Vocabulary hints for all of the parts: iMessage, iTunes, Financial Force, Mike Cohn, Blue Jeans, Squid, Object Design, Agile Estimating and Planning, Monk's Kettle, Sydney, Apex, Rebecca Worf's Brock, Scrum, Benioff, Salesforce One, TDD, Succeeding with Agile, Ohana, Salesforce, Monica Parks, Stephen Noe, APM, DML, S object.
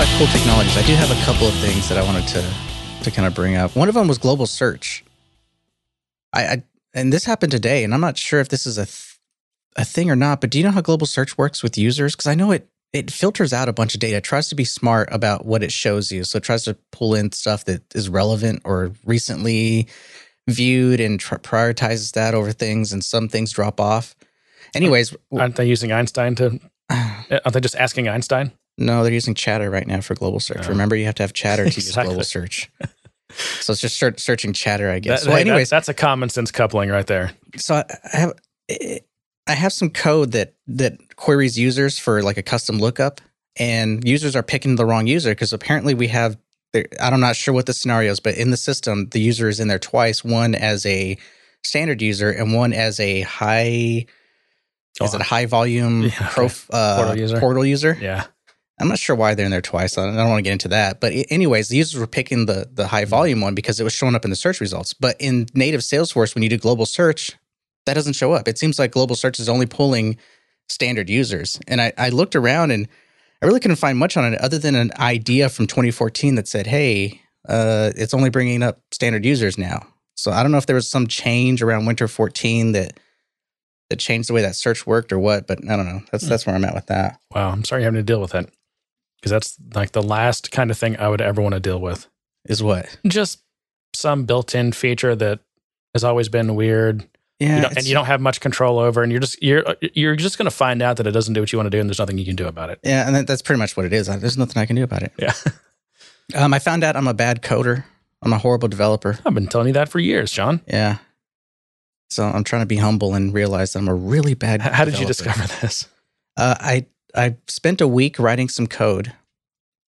about cool technologies, I do have a couple of things that I wanted to kind of bring up. One of them was global search. I and this happened today, and I'm not sure if this is a thing or not, but do you know how global search works with users? Because I know it filters out a bunch of data, tries to be smart about what it shows you. So it tries to pull in stuff that is relevant or recently viewed and prioritizes that over things, and some things drop off. Anyways. Aren't they using Einstein aren't they just asking Einstein? No, they're using Chatter right now for global search. Oh. Remember, you have to have Chatter to use global search. So it's just searching Chatter, I guess. That's a common sense coupling right there. So I have some code that queries users for like a custom lookup, and users are picking the wrong user because apparently we have, I'm not sure what the scenario is, but in the system, the user is in there twice, one as a standard user and one as a high volume portal user. Yeah. I'm not sure why they're in there twice. I don't want to get into that. But anyways, the users were picking the high volume one because it was showing up in the search results. But in native Salesforce, when you do global search, that doesn't show up. It seems like global search is only pulling standard users. And I looked around and I really couldn't find much on it other than an idea from 2014 that said, hey, it's only bringing up standard users now. So I don't know if there was some change around Winter 14 that changed the way that search worked or what, but I don't know. That's where I'm at with that. Wow. I'm sorry you're having to deal with that. Because that's like the last kind of thing I would ever want to deal with. Is what? Just some built-in feature that has always been weird. Yeah, and you don't have much control over, and you're just going to find out that it doesn't do what you want to do, and there's nothing you can do about it. Yeah, and that's pretty much what it is. There's nothing I can do about it. Yeah. I found out I'm a bad coder. I'm a horrible developer. I've been telling you that for years, John. Yeah. So I'm trying to be humble and realize that I'm a really bad developer. How did you discover this? I spent a week writing some code,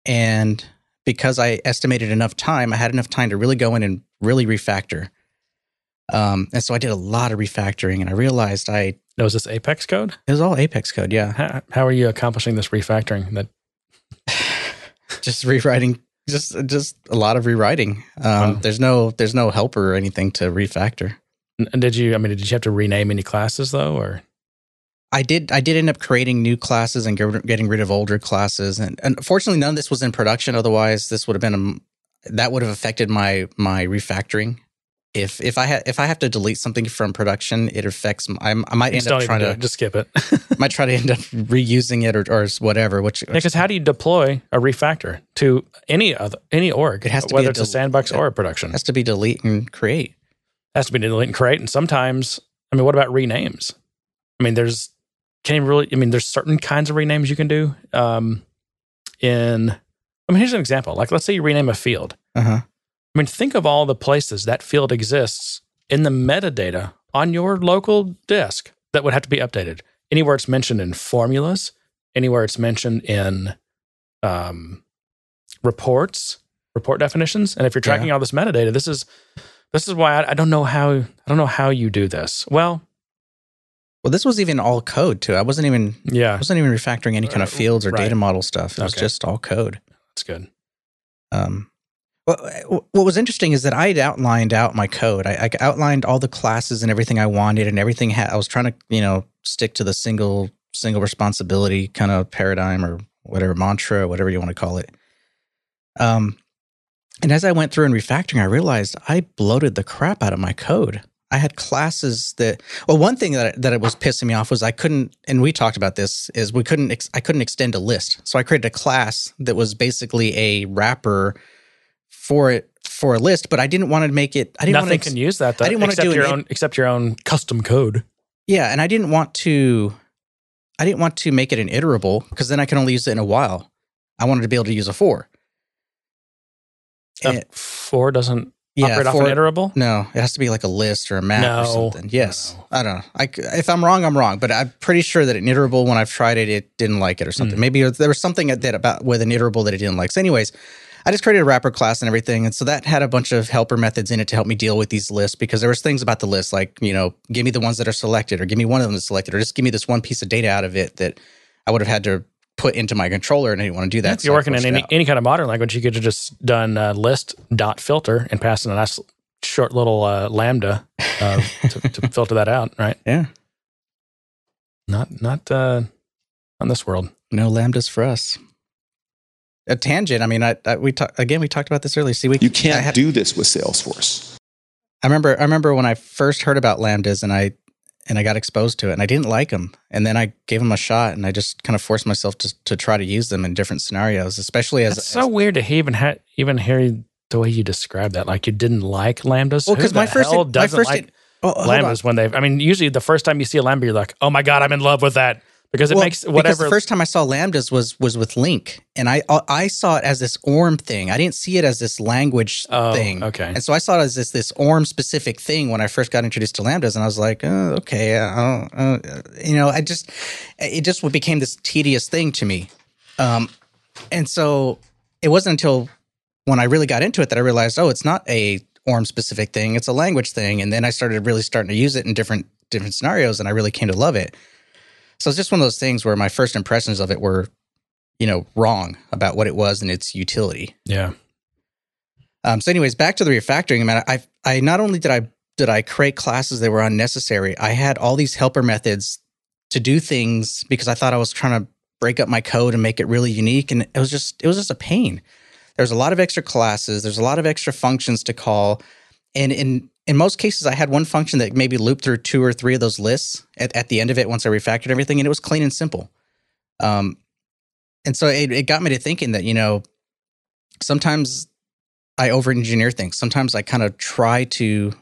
and because I estimated enough time, I had enough time to really go in and really refactor. And so I did a lot of refactoring, and I realized was this Apex code? It was all Apex code, yeah. How are you accomplishing this refactoring? Just rewriting, just a lot of rewriting. Wow. There's no helper or anything to refactor. And did you have to rename any classes though, or? I did end up creating new classes and getting rid of older classes, and fortunately none of this was in production. Otherwise, this would have been that would have affected my refactoring. If I have to delete something from production, it affects. I might end up trying to just skip it. Might try to end up reusing it or whatever. Which because how do you deploy a refactor to any org? It has to whether it's a sandbox or a production. It has to be delete and create. And sometimes, what about renames? There's certain kinds of renames you can do. Here's an example. Like let's say you rename a field. Uh-huh. Think of all the places that field exists in the metadata on your local disk that would have to be updated. Anywhere it's mentioned in formulas, anywhere it's mentioned in report definitions, and if you're tracking all this metadata, this is why I don't know how you do this. Well, this was even all code too. I wasn't even refactoring any kind of fields or data model stuff. It was just all code. That's good. Well, what was interesting is that I had outlined out my code. I outlined all the classes and everything I wanted, and everything. I was trying to, stick to the single responsibility kind of paradigm or whatever mantra, whatever you want to call it. And as I went through and refactoring, I realized I bloated the crap out of my code. I had classes that. Well, one thing that it was pissing me off was I couldn't. And we talked about this is we couldn't. I couldn't extend a list, so I created a class that was basically a wrapper for a list, but I didn't want to make it. Nothing can use that. Though, I didn't want to do except your own custom code. Yeah, and I didn't want to make it an iterable because then I can only use it in a while. I wanted to be able to use a for. For doesn't operate off an iterable. No, it has to be like a list or a map or something. Yes, I don't know. If I'm wrong, I'm wrong. But I'm pretty sure that an iterable, when I've tried it, it didn't like it or something. Maybe there was something that about with an iterable that it didn't like. So, anyways. I just created a wrapper class and everything, and so that had a bunch of helper methods in it to help me deal with these lists because there was things about the list like, give me the ones that are selected or give me one of them that's selected or just give me this one piece of data out of it that I would have had to put into my controller, and I didn't want to do that. If you're working in any kind of modern language, you could have just done list.filter and passed in a nice short little lambda to filter that out, right? Yeah. Not on this world. No lambdas for us. a tangent. I mean, we talked about this earlier. See, you can't do this with Salesforce. I remember when I first heard about Lambdas and I got exposed to it and I didn't like them. And then I gave them a shot and I just kind of forced myself to try to use them in different scenarios, especially as... It's so weird to even hear the way you describe that. Like you didn't like Lambdas? Well, because Lambdas when they've... I mean, usually the first time you see a Lambda, you're like, oh my God, I'm in love with that. Because makes whatever... Because the first time I saw Lambdas was with Link. And I saw it as this ORM thing. I didn't see it as this language thing. Okay. And so I saw it as this ORM-specific thing when I first got introduced to Lambdas. And I was like, oh, okay. It just became this tedious thing to me. And so it wasn't until when I really got into it that I realized, oh, it's not a ORM-specific thing. It's a language thing. And then I started really starting to use it in different scenarios. And I really came to love it. So it's just one of those things where my first impressions of it were, wrong about what it was and its utility. Yeah. So anyways, back to the refactoring. I mean, I not only did I create classes that were unnecessary, I had all these helper methods to do things because I thought I was trying to break up my code and make it really unique. And it was just a pain. There's a lot of extra classes. There's a lot of extra functions to call. And in most cases, I had one function that maybe looped through two or three of those lists at the end of it once I refactored everything, and it was clean and simple. And so it got me to thinking that, sometimes I over-engineer things. Sometimes I kind of try to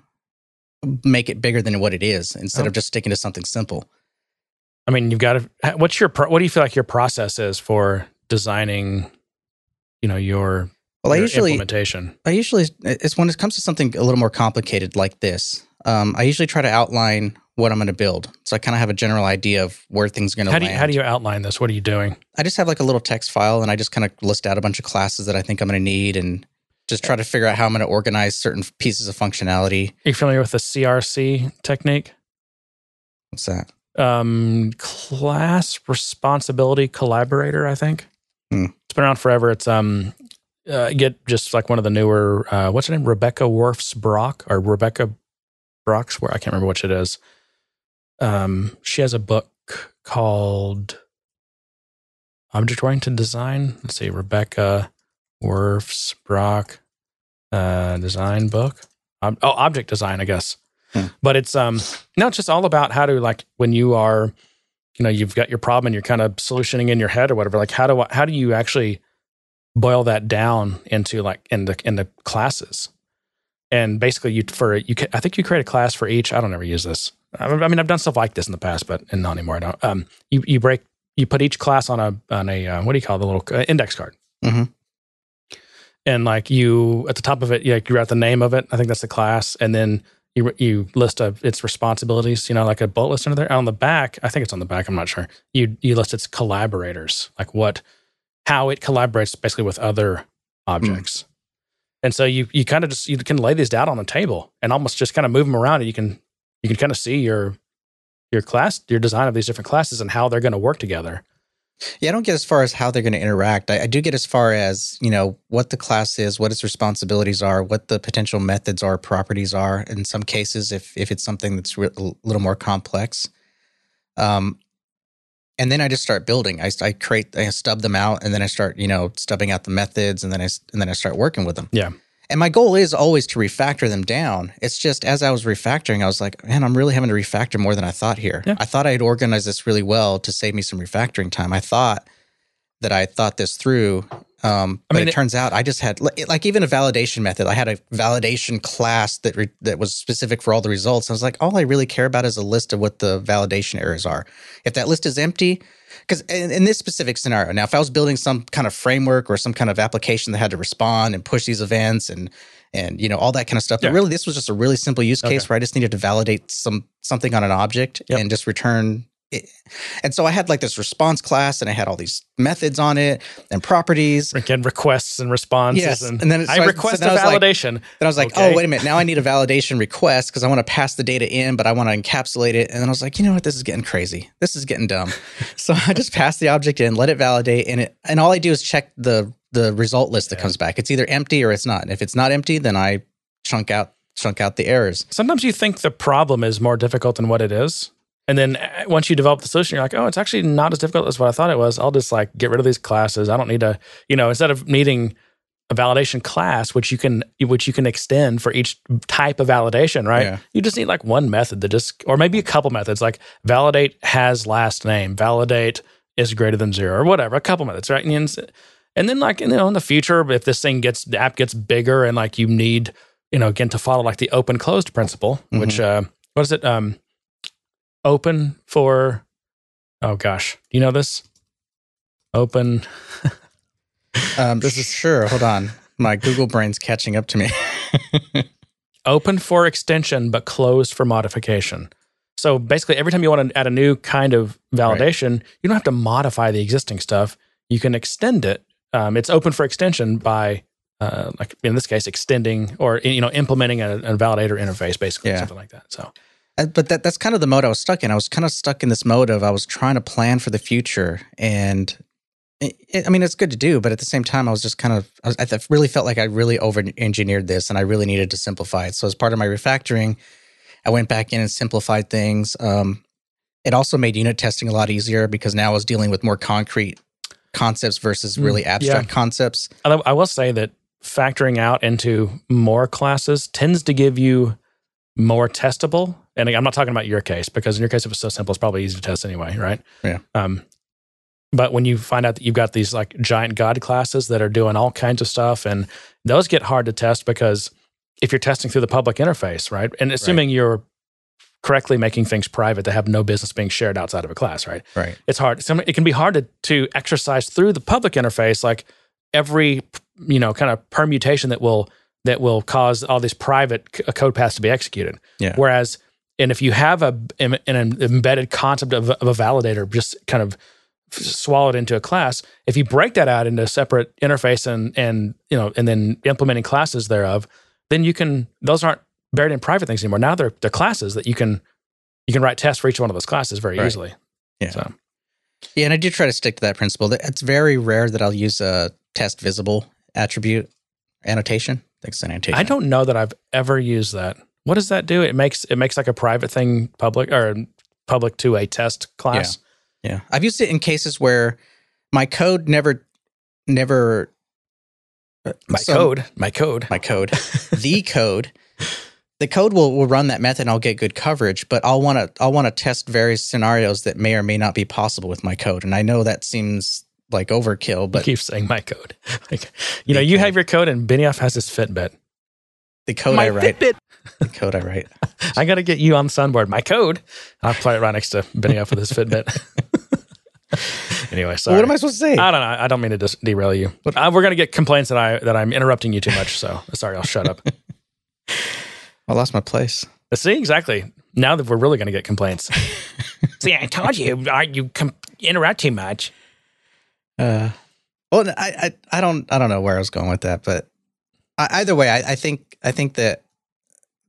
make it bigger than what it is instead of just sticking to something simple. I mean, you've got to... what do you feel like your process is for designing, your... Well, I usually, it's when it comes to something a little more complicated like this, I usually try to outline what I'm going to build. So I kind of have a general idea of where things are going to land. How do you outline this? What are you doing? I just have like a little text file and I just kind of list out a bunch of classes that I think I'm going to need and just try to figure out how I'm going to organize certain pieces of functionality. Are you familiar with the CRC technique? What's that? Class Responsibility Collaborator, I think. It's been around forever. It's... get just like one of the newer, what's her name? Rebecca Worf's Brock or Rebecca Brock's, where I can't remember which it is. She has a book called Object-Oriented Design. Let's see, Rebecca Worf's Brock design book. Object Design, I guess. But it's it's just all about how to, like, when you are, you've got your problem and you're kind of solutioning in your head or whatever. Like, how do you actually boil that down into like in the classes, and basically I think you create a class for each. I don't ever use this. I mean, I've done stuff like this in the past, but not anymore. I don't. You put each class on a what do you call the little index card, and like you at the top of it, you write the name of it. I think that's the class, and then you list its responsibilities. Like a bullet list under there. On the back, I think it's on the back. I'm not sure. You list its collaborators, like how it collaborates basically with other objects. And so you kind of just, you can lay these down on the table and almost just kind of move them around, and you can kind of see your class, your design of these different classes and how they're going to work together. Yeah, I don't get as far as how they're going to interact. I do get as far as, what the class is, what its responsibilities are, what the potential methods are, properties are, in some cases, if it's something that's a little more complex. And then I just start building. I stub them out, and then I start, stubbing out the methods, and then I start working with them. Yeah. And my goal is always to refactor them down. It's just as I was refactoring, I was like, man, I'm really having to refactor more than I thought here. Yeah. I thought I had organized this really well to save me some refactoring time. I thought that I thought this through, but it turns out I just had, like, even a validation method. I had a validation class that was specific for all the results. I was like, all I really care about is a list of what the validation errors are. If that list is empty, because in this specific scenario, now if I was building some kind of framework or some kind of application that had to respond and push these events and all that kind of stuff, but really this was just a really simple use case where I just needed to validate something on an object and just return. And so I had like this response class, and I had all these methods on it and properties. Again, requests and responses. Yes. And then I request a validation. Like, then I was like, oh, wait a minute. Now I need a validation request because I want to pass the data in, but I want to encapsulate it. And then I was like, you know what? This is getting crazy. This is getting dumb. So I just pass the object in, let it validate. And all I do is check the result list that comes back. It's either empty or it's not. And if it's not empty, then I chunk out the errors. Sometimes you think the problem is more difficult than what it is. And then once you develop the solution, you're like, oh, it's actually not as difficult as what I thought it was. I'll just like get rid of these classes. I don't need to, you know, instead of needing a validation class, which you can extend for each type of validation, right? Yeah. You just need like one method that just, or maybe a couple methods, like validate has last name, validate is greater than 0, or whatever, a couple methods, right? And then like, you know, in the future, if this thing gets, the app gets bigger and like you need, you know, again, to follow like the open closed principle, mm-hmm. which, what is it? Open for, oh gosh, do you know this? Open. This is sure. Hold on. My Google brain's catching up to me. Open for extension, but closed for modification. So basically every time you want to add a new kind of validation, right. You don't have to modify the existing stuff. You can extend it. It's open for extension by, like in this case, extending or, you know, implementing a validator interface, basically, yeah. Something like that. So, but that's kind of the mode I was stuck in. I was kind of stuck in this mode of I was trying to plan for the future. And I mean, it's good to do, but at the same time, I was just kind of, I really felt like I really over-engineered this and I really needed to simplify it. So as part of my refactoring, I went back in and simplified things. It also made unit testing a lot easier because now I was dealing with more concrete concepts versus really abstract concepts. I will say that factoring out into more classes tends to give you more testable. And I'm not talking about your case, because in your case, it was so simple, it's probably easy to test anyway, right? Yeah. But when you find out that you've got these like giant God classes that are doing all kinds of stuff, and those get hard to test because if you're testing through the public interface, right? And assuming you're correctly making things private that have no business being shared outside of a class, right? Right. It's hard. It can be hard to exercise through the public interface, like every, you know, kind of permutation that will cause all these private code paths to be executed. Yeah. Whereas, and if you have an embedded concept of a validator just kind of swallowed into a class, if you break that out into a separate interface and you know, and then implementing classes thereof, then you can, those aren't buried in private things anymore. Now they're classes that you can write tests for each one of those classes very easily. Yeah. So. Yeah, and I do try to stick to that principle. It's very rare that I'll use a test visible attribute annotation. I think it's an annotation. I don't know that I've ever used that. What does that do? It makes like a private thing public, or public to a test class. Yeah. Yeah. I've used it in cases where my code never the code will run that method and I'll get good coverage, but I'll want to test various scenarios that may or may not be possible with my code. And I know that seems like overkill, but I keep saying my code. Like, you know, you have your code and Benioff has his Fitbit. The code I write. Fitbit. The code I write. I got to get you on the soundboard. My code. I'll play it right next to Benioff with his Fitbit. Anyway, sorry. Well, what am I supposed to say? I don't know. I don't mean to derail you. But we're going to get complaints that I'm interrupting you too much. So sorry, I'll shut up. I lost my place. See, exactly. Now that we're really going to get complaints. See, I told you, you interrupt too much. Well, I don't know where I was going with that, but. Either way, I think that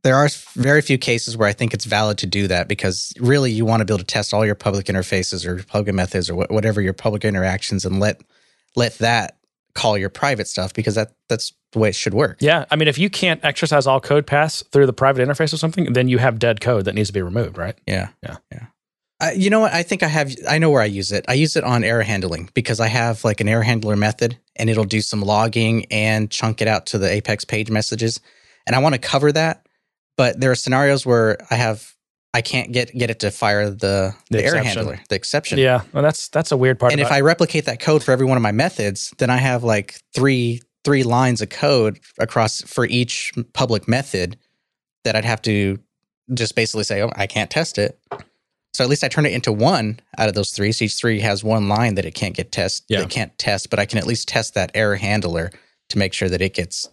there are very few cases where I think it's valid to do that, because really you want to be able to test all your public interfaces or your public methods or whatever your public interactions, and let that call your private stuff, because that's the way it should work. Yeah. I mean, if you can't exercise all code paths through the private interface or something, then you have dead code that needs to be removed, right? Yeah. Yeah. Yeah. You know what? I know where I use it. I use it on error handling, because I have like an error handler method and it'll do some logging and chunk it out to the Apex page messages. And I want to cover that, but there are scenarios where I can't get it to fire the error handler, the exception. Yeah. Well, that's a weird part. And if I replicate that code for every one of my methods, then I have like three lines of code across for each public method that I'd have to just basically say, oh, I can't test it. So at least I turn it into one out of those three. So each three has one line that it can't get test. Yeah. They can't test, but I can at least test that error handler to make sure that it gets.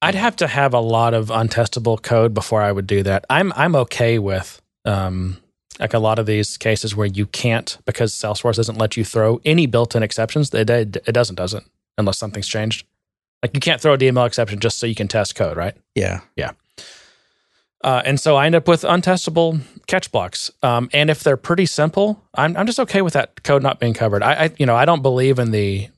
I'd have to have a lot of untestable code before I would do that. I'm okay with like a lot of these cases where you can't, because Salesforce doesn't let you throw any built-in exceptions. It doesn't unless something's changed. Like you can't throw a DML exception just so you can test code, right? Yeah. Yeah. And so I end up with untestable catch blocks. And if they're pretty simple, I'm just okay with that code not being covered. I don't believe in the,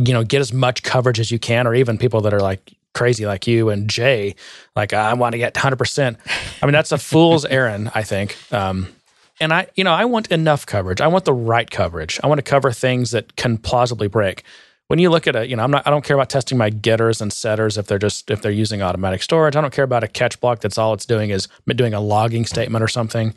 get as much coverage as you can, or even people that are like crazy like you and Jay, like I want to get 100%. I mean, that's a fool's errand, I think. And I want enough coverage. I want the right coverage. I want to cover things that can plausibly break. When you look at a, I don't care about testing my getters and setters if they're using automatic storage. I don't care about a catch block that's all it's doing is doing a logging statement or something.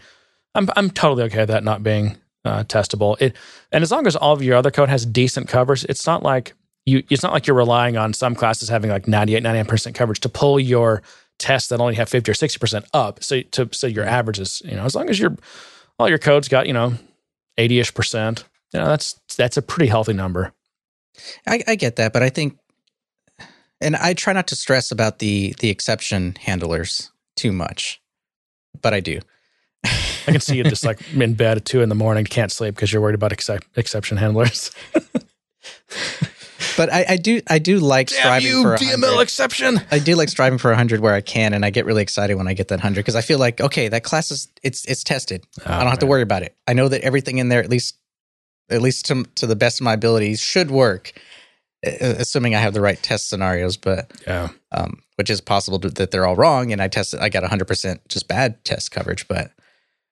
I'm totally okay with that not being testable. And as long as all of your other code has decent coverage, it's not like you're relying on some classes having like 98, 99% coverage to pull your tests that only have 50 or 60% up. So your average is, as long as all your code's got, 80-ish%, that's a pretty healthy number. I get that, but I think, and I try not to stress about the exception handlers too much, but I do. I can see you just like in bed at 2 a.m, can't sleep because you're worried about exception handlers. But I do like striving for 100. DML exception. I do like striving for 100 where I can, and I get really excited when I get that 100 because I feel like, okay, that class is it's tested. I don't have to worry about it. I know that everything in there, at least to the best of my abilities, should work, assuming I have the right test scenarios. But which is possible that they're all wrong, and I got 100% just bad test coverage, but.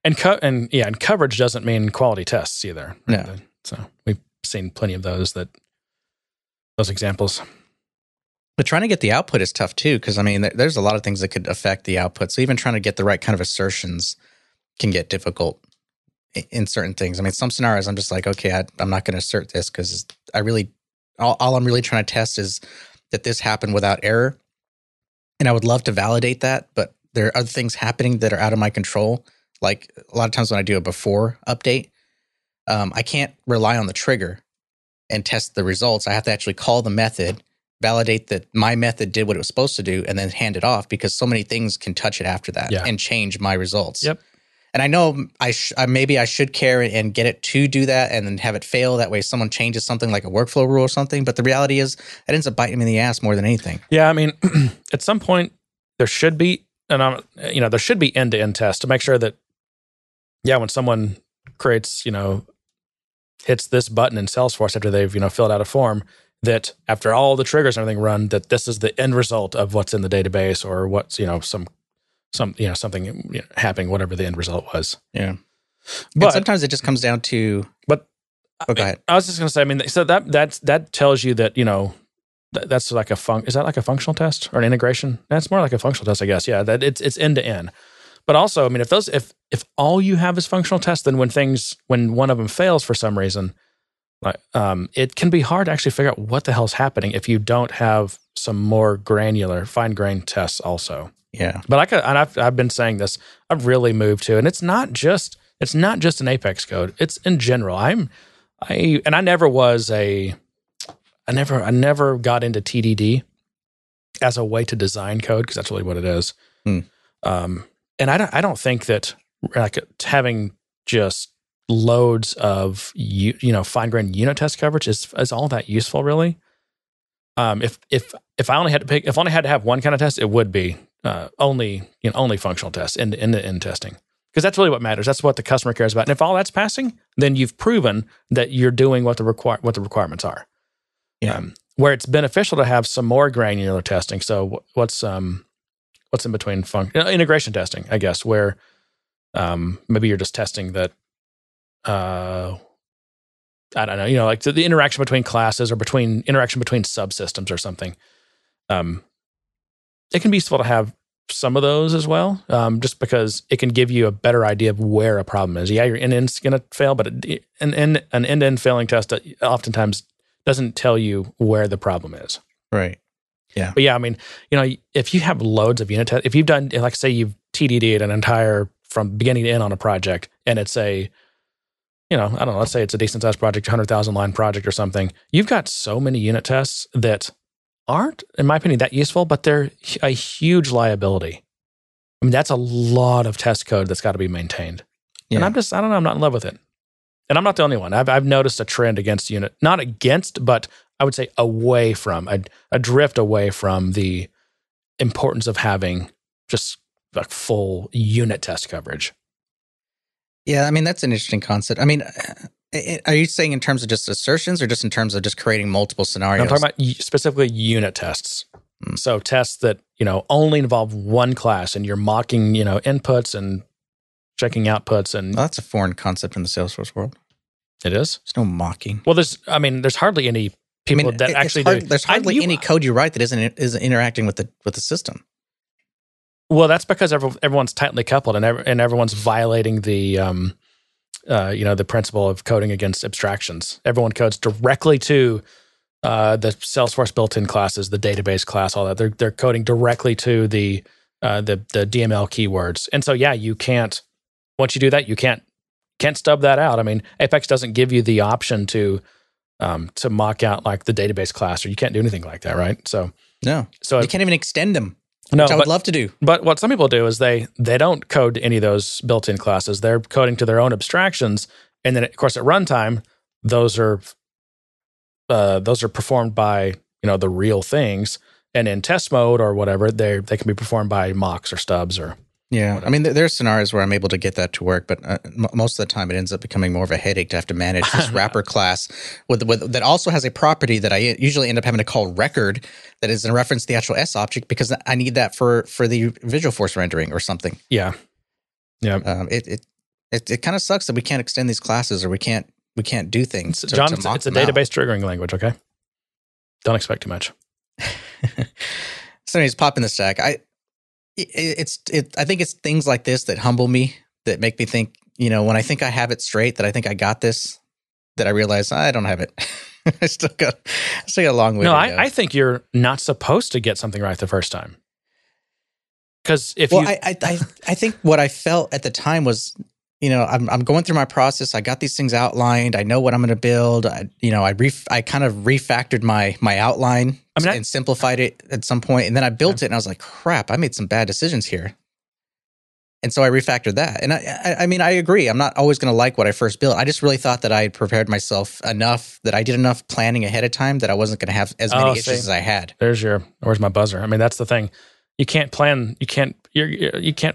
And coverage doesn't mean quality tests either. Right? No. So we've seen plenty of those examples. But trying to get the output is tough too, because I mean, there's a lot of things that could affect the output. So even trying to get the right kind of assertions can get difficult in certain things. I mean, some scenarios I'm just like, okay, I'm not going to assert this because all I'm really trying to test is that this happened without error. And I would love to validate that, but there are other things happening that are out of my control. Like a lot of times when I do a before update, I can't rely on the trigger and test the results. I have to actually call the method, validate that my method did what it was supposed to do, and then hand it off because so many things can touch it after that and change my results. Yep. And I know maybe I should care and get it to do that and then have it fail. That way someone changes something like a workflow rule or something. But the reality is it ends up biting me in the ass more than anything. Yeah, I mean, at some point there should be, there should be end-to-end tests to make sure that when someone creates, hits this button in Salesforce after they've, filled out a form, that after all the triggers and everything run, that this is the end result of what's in the database or what's, something happening, whatever the end result was. Yeah. But and sometimes it just comes down to... But go ahead. I was just going to say, so that tells you that, that's like a is that like a functional test or an integration? That's more like a functional test, I guess. Yeah, that it's end to end. But also, if all you have is functional tests, then when one of them fails for some reason, it can be hard to actually figure out what the hell's happening if you don't have some more granular, fine-grained tests also. Yeah. But I've been saying this. I've really moved to, and it's not just an Apex code. It's in general. I never got into TDD as a way to design code because that's really what it is. And I don't think that like having just loads of fine-grained unit test coverage is all that useful really. If I only had to have one kind of test, it would be only functional tests and end-to-end testing because that's really what matters. That's what the customer cares about. And if all that's passing, then you've proven that you're doing what the requirements are. Yeah. Where it's beneficial to have some more granular testing. So what's in between integration testing, I guess, where maybe you're just testing that, I don't know, like the interaction between classes or interaction between subsystems or something. It can be useful to have some of those as well, just because it can give you a better idea of where a problem is. Yeah, your end-to-end's going to fail, but an end-to-end failing test oftentimes doesn't tell you where the problem is. Right. Yeah. But yeah, if you have loads of unit tests, if you've done, like say you've TDD'd an entire from beginning to end on a project and it's a, I don't know, let's say it's a decent sized project, 100,000 line project or something. You've got so many unit tests that aren't, in my opinion, that useful, but they're a huge liability. That's a lot of test code that's got to be maintained. Yeah. And I'm not in love with it. And I'm not the only one. I've noticed a trend but I would say away from, a drift away from the importance of having just like full unit test coverage. Yeah, that's an interesting concept. Are you saying in terms of just assertions or just in terms of just creating multiple scenarios? I'm talking about specifically unit tests. So tests that, you know, only involve one class and you're mocking, you know, inputs and checking outputs. And well, that's a foreign concept in the Salesforce world. It is? There's no mocking. Well, there's, I mean, there's hardly any people that actually do. There's hardly any code you write that isn't interacting with the system. Well, that's because everyone's tightly coupled and everyone's violating the, you know, the principle of coding against abstractions. Everyone codes directly to the Salesforce built-in classes, the database class, all that. They're coding directly to the DML keywords. And so, yeah, you can't, once you do that, you can't stub that out. I mean, Apex doesn't give you the option to mock out like the database class, or you can't do anything like that, right? So no, so you can't even extend them. No, which I would love to do. But what some people do is they don't code to any of those built-in classes. They're coding to their own abstractions, and then of course at runtime, those are performed by, you know, the real things, and in test mode or whatever, they can be performed by mocks or stubs or. Yeah, whatever. I mean, there are scenarios where I'm able to get that to work, but most of the time it ends up becoming more of a headache to have to manage this wrapper class with that also has a property that I usually end up having to call record that is in reference to the actual S object because I need that for the Visual Force rendering or something. Yeah, yeah. It kind of sucks that we can't extend these classes or we can't do things. John, it's a database triggering language. Okay, don't expect too much. So anyways, pop in the stack. I think it's things like this that humble me, that make me think, you know, when I think I have it straight, that I think I got this, that I realize I don't have it. I still got a long way to go. No, I think you're not supposed to get something right the first time. Because I think what I felt at the time was, you know, I'm going through my process. I got these things outlined. I know what I'm going to build. I kind of refactored my outline and simplified it at some point. And then I built it, and I was like, crap, I made some bad decisions here. And so I refactored that. And I mean, I agree. I'm not always going to like what I first built. I just really thought that I had prepared myself enough, that I did enough planning ahead of time that I wasn't going to have as many issues as I had. Where's my buzzer? I mean, that's the thing. You can't plan. You can't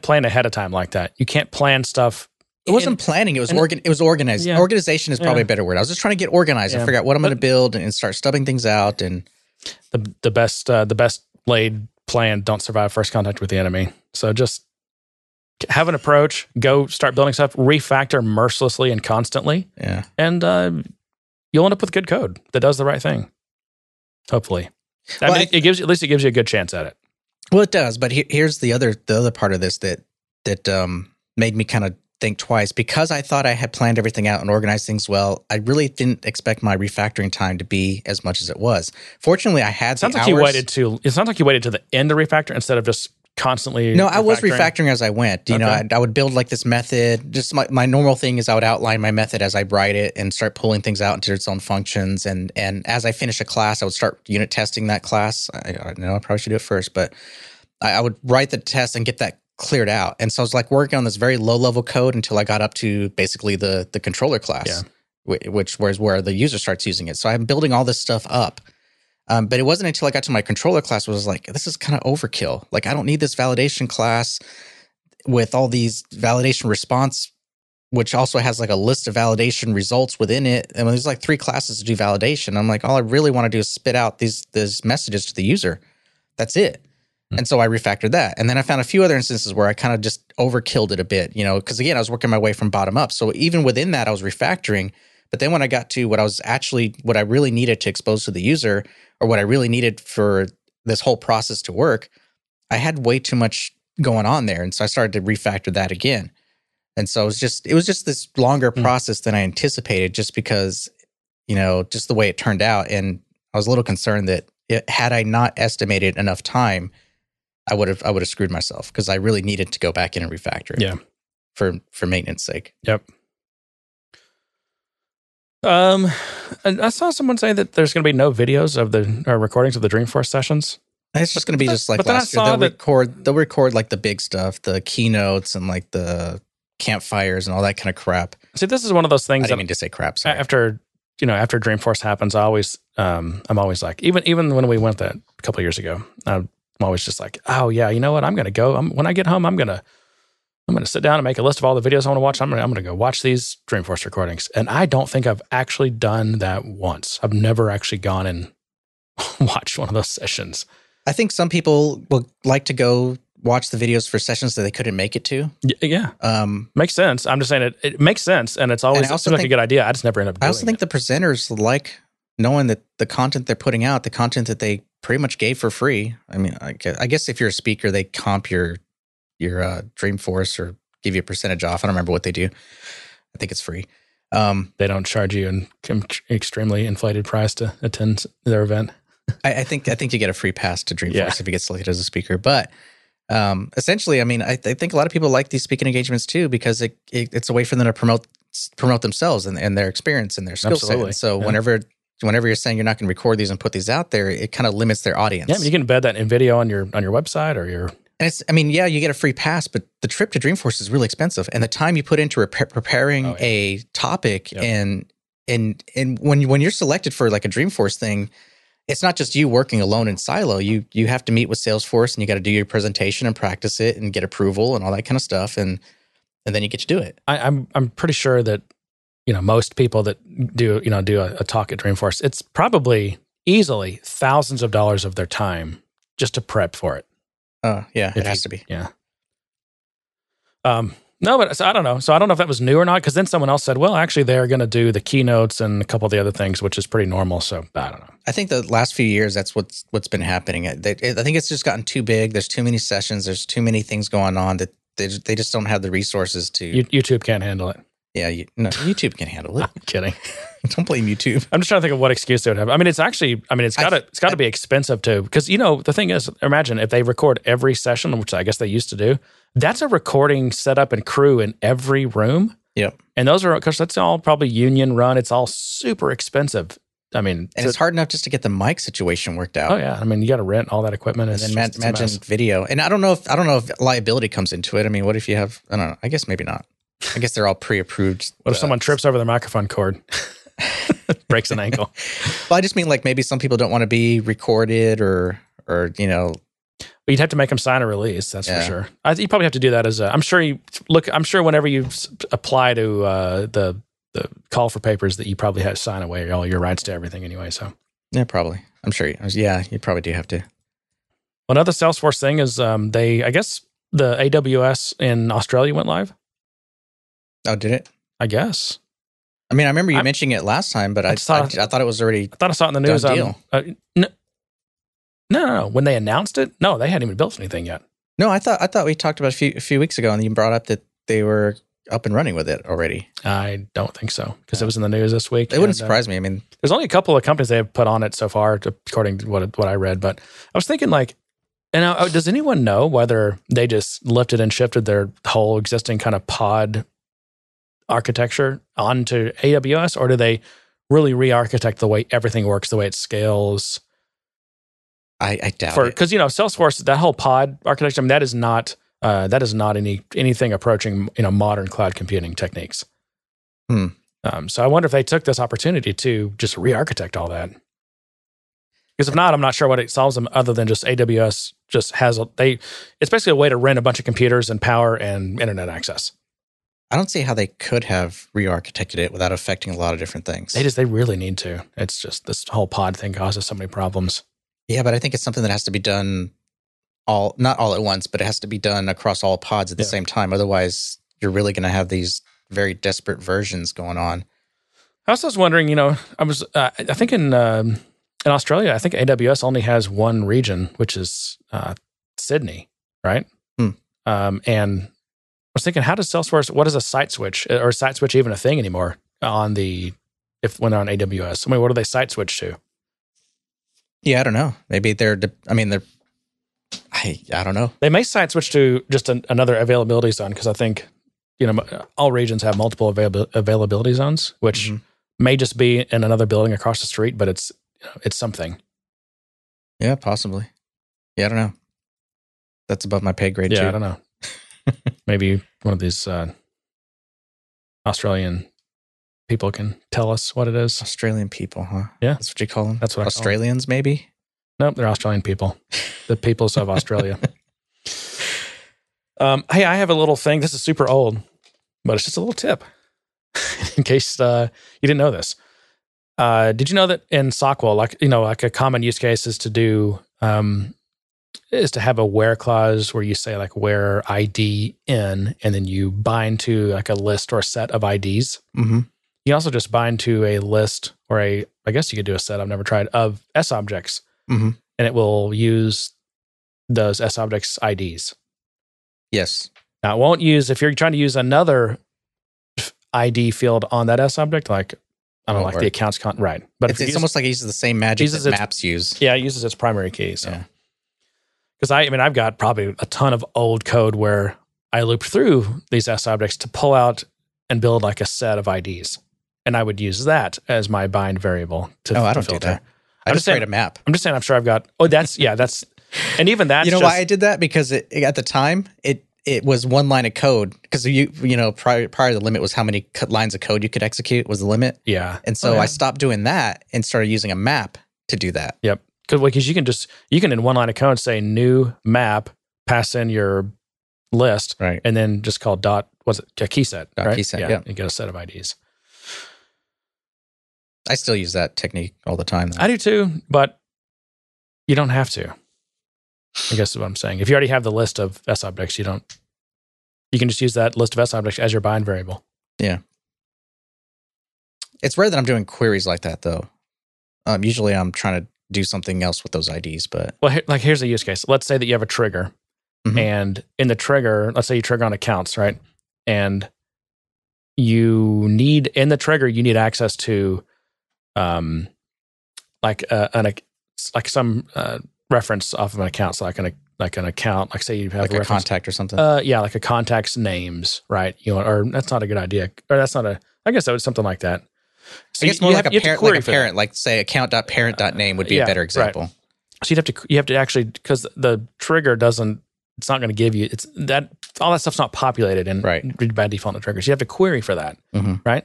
plan ahead of time like that. You can't plan stuff. It wasn't planning. It was it was organized. Yeah. Organization is probably a better word. I was just trying to get organized and figure out what I'm going to build and start stubbing things out. And the best laid plan don't survive first contact with the enemy. So just have an approach. Go start building stuff. Refactor mercilessly and constantly. Yeah, and you'll end up with good code that does the right thing. Hopefully, it gives you a good chance at it. Well, it does. But here's the other part of this that made me kind of think twice, because I thought I had planned everything out and organized things well. I really didn't expect my refactoring time to be as much as it was. Fortunately, I had It sounds like you waited to the end to refactor instead of just constantly. No, I was refactoring as I went. You know, I would build like this method. Just my normal thing is I would outline my method as I write it and start pulling things out into its own functions. And as I finish a class, I would start unit testing that class. I know I probably should do it first, but I would write the test and get that cleared out. And so I was like working on this very low level code until I got up to basically the controller class, which where the user starts using it. So I'm building all this stuff up. But it wasn't until I got to my controller class where I was like, this is kind of overkill. Like, I don't need this validation class with all these validation response, which also has like a list of validation results within it. And there's like three classes to do validation. I'm like, all I really want to do is spit out these messages to the user. That's it. And so I refactored that. And then I found a few other instances where I kind of just overkilled it a bit, you know, because again, I was working my way from bottom up. So even within that, I was refactoring. But then when I got to what I really needed to expose to the user, or what I really needed for this whole process to work, I had way too much going on there. And so I started to refactor that again. And so it was just this longer process than I anticipated, just because, you know, just the way it turned out. And I was a little concerned that had I not estimated enough time, I would have screwed myself, because I really needed to go back in and refactor it for maintenance sake. Yep. I saw someone say that there's going to be no videos of the recordings of the Dreamforce sessions. It's just going to be just like last year. They'll record like the big stuff, the keynotes and like the campfires and all that kind of crap. See, this is one of those things. I didn't mean to say crap. Sorry. After Dreamforce happens, I always I'm always like, even when we went that a couple of years ago, I'm always just like, oh yeah, you know what? I'm gonna go. When I get home, I'm gonna sit down and make a list of all the videos I want to watch. I'm gonna go watch these Dreamforce recordings. And I don't think I've actually done that once. I've never actually gone and watched one of those sessions. I think some people will like to go watch the videos for sessions that they couldn't make it to. Yeah. Makes sense. I'm just saying it makes sense. And it's always like a good idea. I just never end up doing it. I also think the presenters like knowing that the content they're putting out, the content that they pretty much gave for free. I mean, I guess if you're a speaker, they comp your Dreamforce or give you a percentage off. I don't remember what they do. I think it's free. They don't charge you an extremely inflated price to attend their event. I think you get a free pass to Dreamforce if you get selected as a speaker. But essentially, I mean, I think a lot of people like these speaking engagements too because it's a way for them to promote themselves and their experience and their skill set. So whenever you're saying you're not going to record these and put these out there, it kind of limits their audience. Yeah, I mean, you can embed that in video on your website or your. And it's, I mean, yeah, you get a free pass, but the trip to Dreamforce is really expensive, and the time you put into preparing a topic and when you're selected for like a Dreamforce thing, it's not just you working alone in silo. You have to meet with Salesforce, and you got to do your presentation and practice it and get approval and all that kind of stuff, and then you get to do it. I'm pretty sure that most people that do a talk at Dreamforce, it's probably easily thousands of dollars of their time just to prep for it. Oh, yeah, it has to be. Yeah. No, but so I don't know. So I don't know if that was new or not, because then someone else said, well, actually, they're going to do the keynotes and a couple of the other things, which is pretty normal. So I don't know. I think the last few years, that's what's been happening. I think it's just gotten too big. There's too many sessions. There's too many things going on that they just don't have the resources to. YouTube can't handle it. Yeah, YouTube can handle it. I'm kidding. Don't blame YouTube. I'm just trying to think of what excuse they would have. I mean, it's got to be expensive too, because the thing is, imagine if they record every session, which I guess they used to do. That's a recording setup and crew in every room. Yeah, and that's all probably union run. It's all super expensive. I mean, and it's hard enough just to get the mic situation worked out. Oh yeah, I mean, you got to rent all that equipment, and then imagine video. And I don't know if liability comes into it. I mean, what if you have? I don't know. I guess maybe not. I guess they're all pre-approved. What if someone trips over the microphone cord, breaks an ankle? Well, I just mean like maybe some people don't want to be recorded or. But you'd have to make them sign a release. That's for sure. You probably have to do that as a. I'm sure whenever you apply to the call for papers that you probably have to sign away all your rights to everything anyway. So yeah, probably. I'm sure. Yeah, you probably do have to. Another Salesforce thing is I guess the AWS in Australia went live. Oh, did it? I guess. I mean, I remember you mentioning it last time, but I thought it was already. I thought I saw it in the news. No. When they announced it, no, they hadn't even built anything yet. No, I thought we talked about a few weeks ago, and you brought up that they were up and running with it already. I don't think so, because it was in the news this week. It wouldn't surprise me. I mean, there's only a couple of companies they have put on it so far, according to what I read. But I was thinking like. And does anyone know whether they just lifted and shifted their whole existing kind of pod architecture onto AWS, or do they really re-architect the way everything works, the way it scales? I doubt it. Because Salesforce, that whole pod architecture, I mean, that is not anything approaching modern cloud computing techniques. So I wonder if they took this opportunity to just re-architect all that. Because if not, I'm not sure what it solves them other than just AWS just has it's basically a way to rent a bunch of computers and power and internet access. I don't see how they could have re-architected it without affecting a lot of different things. They really need to. It's just this whole pod thing causes so many problems. Yeah, but I think it's something that has to be done not all at once, but it has to be done across all pods at the same time. Otherwise, you're really going to have these very desperate versions going on. I also was wondering, I think in Australia, I think AWS only has one region, which is Sydney, right? And I was thinking, how does Salesforce? What is a site switch, or is site switch even a thing anymore when they're on AWS? I mean, what do they site switch to? Yeah, I don't know. Maybe I don't know. They may site switch to just another availability zone, because I think all regions have multiple availability zones, which may just be in another building across the street, but it's something. Yeah, possibly. Yeah, I don't know. That's above my pay grade. Yeah, too. I don't know. Maybe one of these Australian people can tell us what it is. Australian people, huh? Yeah. That's what you call them? That's what Australians, maybe? Nope, they're Australian people. The peoples of Australia. Hey, I have a little thing. This is super old, but it's just a little tip in case you didn't know this. Did you know that in Sockwell, like a common use case is to do is to have a where clause where you say like where ID in, and then you bind to like a list or a set of IDs. Mm-hmm. You can also just bind to a list or a, I guess you could do a set, I've never tried, of S objects. Mm-hmm. And it will use those S objects IDs. Yes. Now it won't use, if you're trying to use another ID field on that S object, like, I don't know, like the accounts, right. But it's almost like it uses the same magic that maps use. Yeah, it uses its primary key. So. Yeah. Because I mean, I've got probably a ton of old code where I looped through these S objects to pull out and build like a set of IDs. And I would use that as my bind variable to filter. No, I don't do that. I just create a map. I'm just saying, I'm sure I've got, that's, and even that's you know why I did that? Because at the time, it was one line of code, because prior the limit was how many lines of code you could execute was the limit. Yeah. And so I stopped doing that and started using a map to do that. Yep. Because you can in one line of code say new map, pass in your list, right, and then just call dot, what's it, a key set, right? Key set, yeah. And get a set of IDs. I still use that technique all the time, though. I do too, but you don't have to. I guess is what I'm saying. If you already have the list of S objects, you can just use that list of S objects as your bind variable. Yeah. It's rare that I'm doing queries like that, though. Usually I'm trying to do something else with those IDs, but... Well, here's a use case. Let's say that you have a trigger, mm-hmm. and in the trigger, let's say you trigger on accounts, right? And you need access to some reference off of an account, so like say you have a contact or something. Like a contact's names, right? Or that's not a good idea. Or that's not a. I guess that was something like that. So I guess more like a parent, like say account.parent.name would be a better example. Right. So you have to actually, because the trigger it's not going to give you all that stuff's not populated in by default in the triggers. So you have to query for that, mm-hmm. right?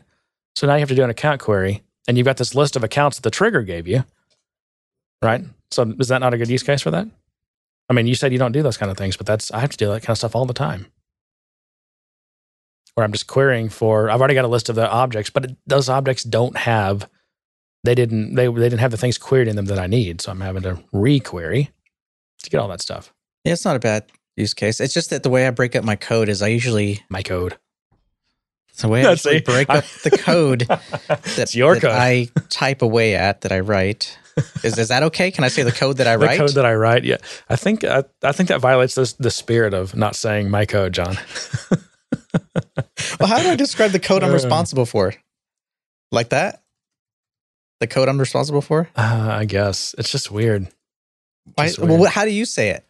So now you have to do an account query, and you've got this list of accounts that the trigger gave you, right? So is that not a good use case for that? I mean, you said you don't do those kind of things, but I have to do that kind of stuff all the time. Where I'm just querying for, I've already got a list of the objects, but those objects didn't have the things queried in them that I need. So I'm having to re-query to get all that stuff. Yeah, it's not a bad use case. It's just that the way I break up my code is the code I type away at, that I write. Is that okay? Can I say the code that I write? The code that I write, yeah. I think that violates the spirit of not saying my code, John. Well, how do I describe the code I'm responsible for? Like that? The code I'm responsible for? I guess. It's just weird. Well, how do you say it?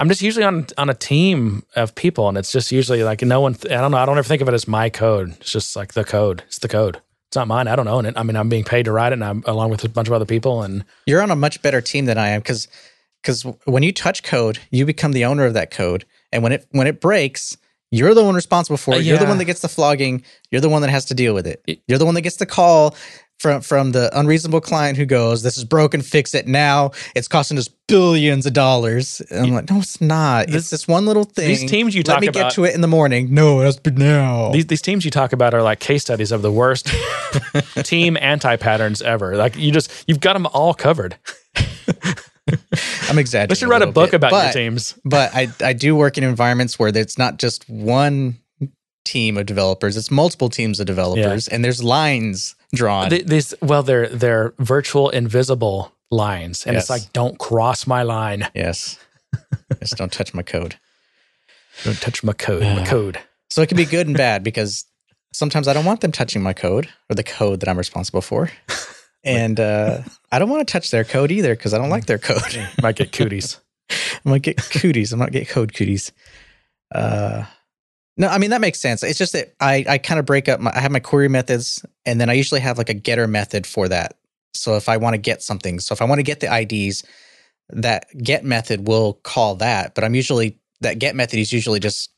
I'm just usually on a team of people, and it's just usually like no one, I don't know, I don't ever think of it as my code. It's just like the code. It's the code. It's not mine. I don't own it. I mean, I'm being paid to write it, and I'm along with a bunch of other people. And you're on a much better team than I am, because when you touch code, you become the owner of that code. And when it breaks, you're the one responsible for it. Yeah. You're the one that gets the flogging. You're the one that has to deal with it. You're the one that gets the call from the unreasonable client who goes, "This is broken. Fix it now. It's costing us billions of dollars." And I'm like, "No, it's not. It's this one little thing." These teams you talk about. Let me get to it in the morning. No, it has to be now. These teams you talk about are like case studies of the worst team anti-patterns ever. Like you've got them all covered. I'm exaggerating. I should write a book about your teams. But I do work in environments where it's not just one team of developers, it's multiple teams of developers, and there's lines drawn. They're virtual invisible lines, and it's like, don't cross my line. Yes. Just don't touch my code. Don't touch my code. My code. So it can be good and bad, because sometimes I don't want them touching my code, or the code that I'm responsible for. And I don't want to touch their code either, because I don't like their code. Might get cooties. I might get cooties. I might get code cooties. No, I mean, that makes sense. It's just that I kind of break up I have my query methods, and then I usually have like a getter method for that. So if I want to get something, so if I want to get the IDs, that get method will call that. But that get method is usually just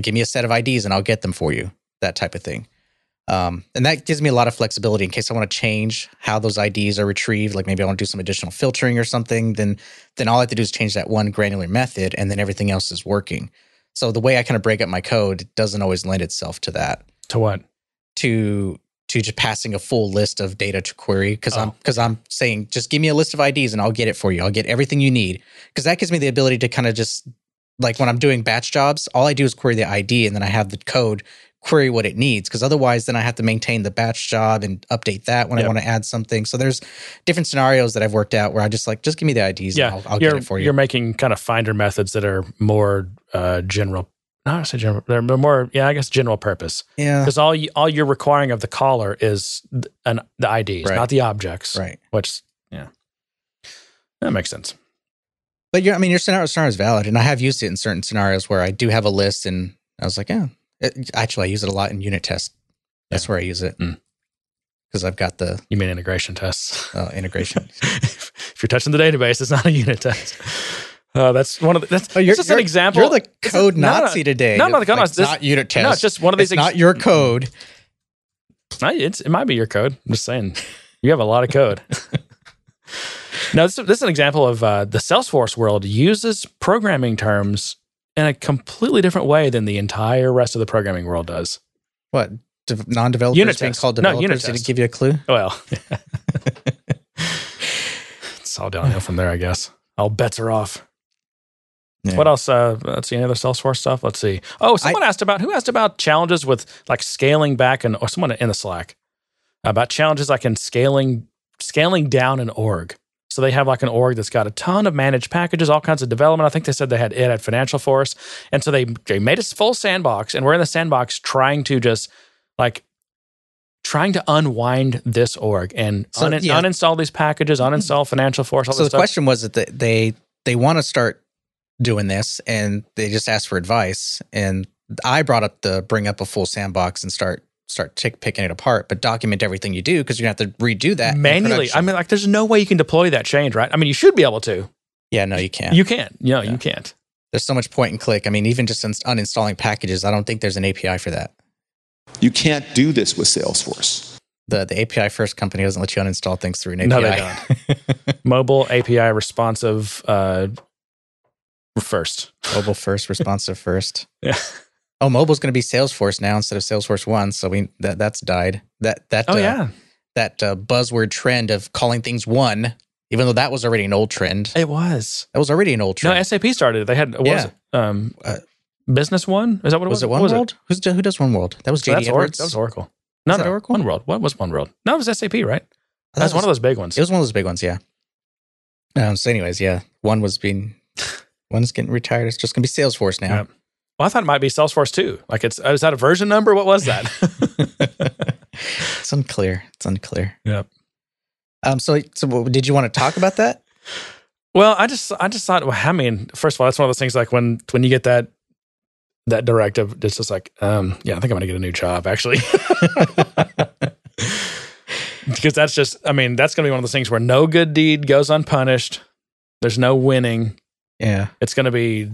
give me a set of IDs and I'll get them for you, that type of thing. And that gives me a lot of flexibility in case I want to change how those IDs are retrieved. Like maybe I want to do some additional filtering or something, then all I have to do is change that one granular method, and then everything else is working. So the way I kind of break up my code doesn't always lend itself to that. To what? To to just passing a full list of data to query, because I'm saying, just give me a list of IDs and I'll get it for you. I'll get everything you need. Because that gives me the ability to kind of just, like when I'm doing batch jobs, all I do is query the ID and then I have the code query what it needs, because otherwise then I have to maintain the batch job and update that when I want to add something. So there's different scenarios that I've worked out where I just like, just give me the IDs and I'll get it for you. You're making kind of finder methods that are more general. Not so general. They're more, I guess, general purpose. Yeah, because all you're requiring of the caller is the IDs, not the objects. Right. Which, that makes sense. But I mean, your scenario is valid, and I have used it in certain scenarios where I do have a list, and I was like, I use it a lot in unit tests. That's where I use it because I've got the. You mean integration tests? Oh, integration. If you're touching the database, it's not a unit test. That's one of the. That's just an example. You're the code Nazi today. No, not the code Nazi. It's not unit tests. No, it's just one of these. It's not your code. It might be your code. I'm just saying, you have a lot of code. Now, this is an example of the Salesforce world uses programming terms in a completely different way than the entire rest of the programming world does. What non-developers unit being test. Called developers? No, unit did test. It give you a clue? Well, it's all downhill from there, I guess. All bets are off. Yeah. What else? Let's see, any other Salesforce stuff? Let's see. Oh, someone asked about challenges with like scaling back, and or someone in the Slack about challenges like in scaling down an org. So they have like an org that's got a ton of managed packages, all kinds of development. I think they said they had it at Financial Force, and so they made a full sandbox, and we're in the sandbox trying to unwind this org and uninstall these packages, uninstall Financial Force. All so this the stuff. Question was that they want to start doing this, and they just asked for advice. And I brought up bring up a full sandbox and start picking it apart, but document everything you do because you're gonna have to redo that manually. I mean, like, there's no way you can deploy that change, right? I mean, you should be able to. Yeah, no, you can't. You can't. No, you can't. There's so much point and click. I mean, even just uninstalling packages, I don't think there's an API for that. You can't do this with Salesforce. The API first company doesn't let you uninstall things through an API. No, they don't. Mobile API responsive. First. Mobile first, responsive first. Yeah. Oh, mobile's going to be Salesforce now instead of Salesforce One, so that's died. That buzzword trend of calling things one, even though that was already an old trend. It was. That was already an old trend. No, SAP started it. They had Business One? Is that what it was? Was it One World? Who does One World? That was JD Edwards. That was Oracle. No, Oracle? One World. What was One World? No, it was SAP, right? That was one of those big ones. It was one of those big ones, yeah. So anyways, yeah, one's getting retired. It's just going to be Salesforce now. Yep. Well, I thought it might be Salesforce 2. Like, is that a version number? What was that? It's unclear. It's unclear. Yep. So did you want to talk about that? Well, I just thought, well, I mean, first of all, that's one of those things like when you get that directive, it's just like, I think I'm going to get a new job, actually. Because that's going to be one of those things where no good deed goes unpunished. There's no winning. Yeah. It's going to be...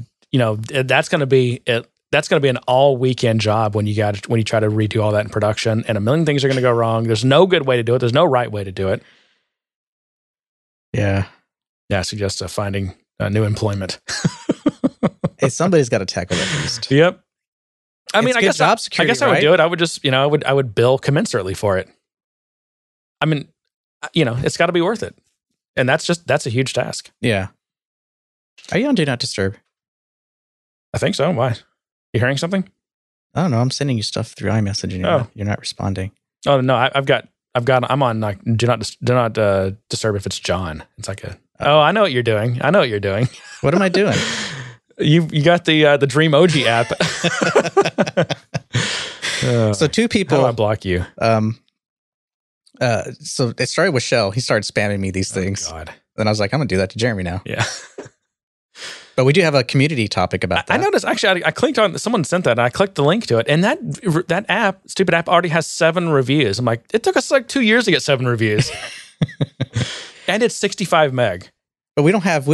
that's going to be an all weekend job when you try to redo all that in production, and a million things are going to go wrong. There's no good way to do it. There's no right way to do it. Yeah. Yeah. I suggest finding new employment. Hey, somebody's got to tackle that at least. Yep. I guess I would do it. I would just, I would bill commensurately for it. I mean, it's got to be worth it. And that's a huge task. Yeah. Are you on Do Not Disturb? I think so. Why? You hearing something? I don't know. I'm sending you stuff through iMessage, and you're not responding. Oh no! I'm on like do not disturb if it's John. It's like I know what you're doing. I know what you're doing. What am I doing? You got the Dreamoji app. So two people. How do I block you? So it started with Shell. He started spamming me these things. God. Then I was like, I'm gonna do that to Jeremy now. Yeah. But we do have a community topic about that. I noticed, actually, I clicked on, someone sent that, and I clicked the link to it, and that app, stupid app, already has 7 reviews. I'm like, it took us like 2 years to get 7 reviews. And it's 65 meg. But we don't have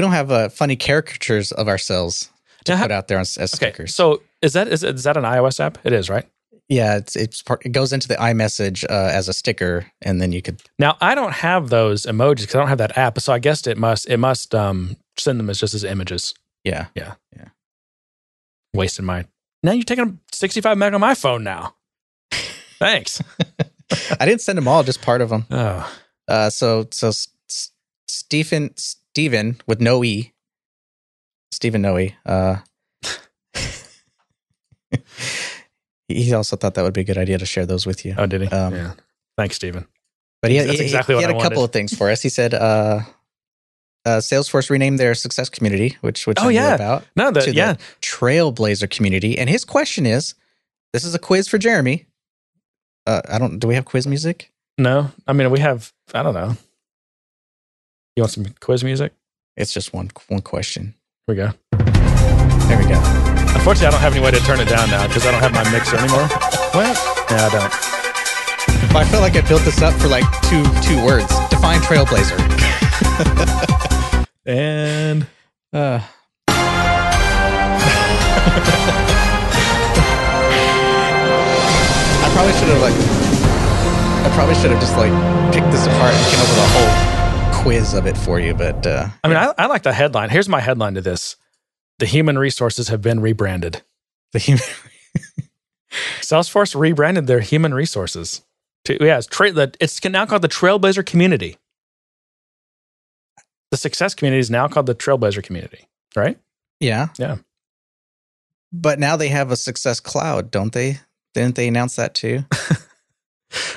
funny caricatures of ourselves to put out there as stickers. So is that an iOS app? It is, right? Yeah, it goes into the iMessage as a sticker, and then you could... Now, I don't have those emojis because I don't have that app, so I guessed it must send them as images. Yeah. Wasting my... Now you're taking 65 meg on my phone now. Thanks. I didn't send them all, just part of them. Oh. So Stephen with no E. Stephen Noe. He also thought that would be a good idea to share those with you. Oh, did he? Yeah. Thanks, Stephen. But he had a couple of things for us. He said, Salesforce renamed their success community, which I knew about, to the Trailblazer community. And his question is, this is a quiz for Jeremy. Do we have quiz music? No. I mean, we have, I don't know. You want some quiz music? It's just one question. Here we go. There we go. Unfortunately, I don't have any way to turn it down now because I don't have my mixer anymore. What? No, I don't. I feel like I built this up for like two words. Define Trailblazer. And I probably should have just like picked this apart and came up with a whole quiz of it for you. But I mean, I like the headline. Here's my headline to this: the human resources have been rebranded. Salesforce rebranded their human resources. Yeah, it's now called the Trailblazer community. The success community is now called the Trailblazer community, right? Yeah. Yeah. But now they have a success cloud, don't they? Didn't they announce that too?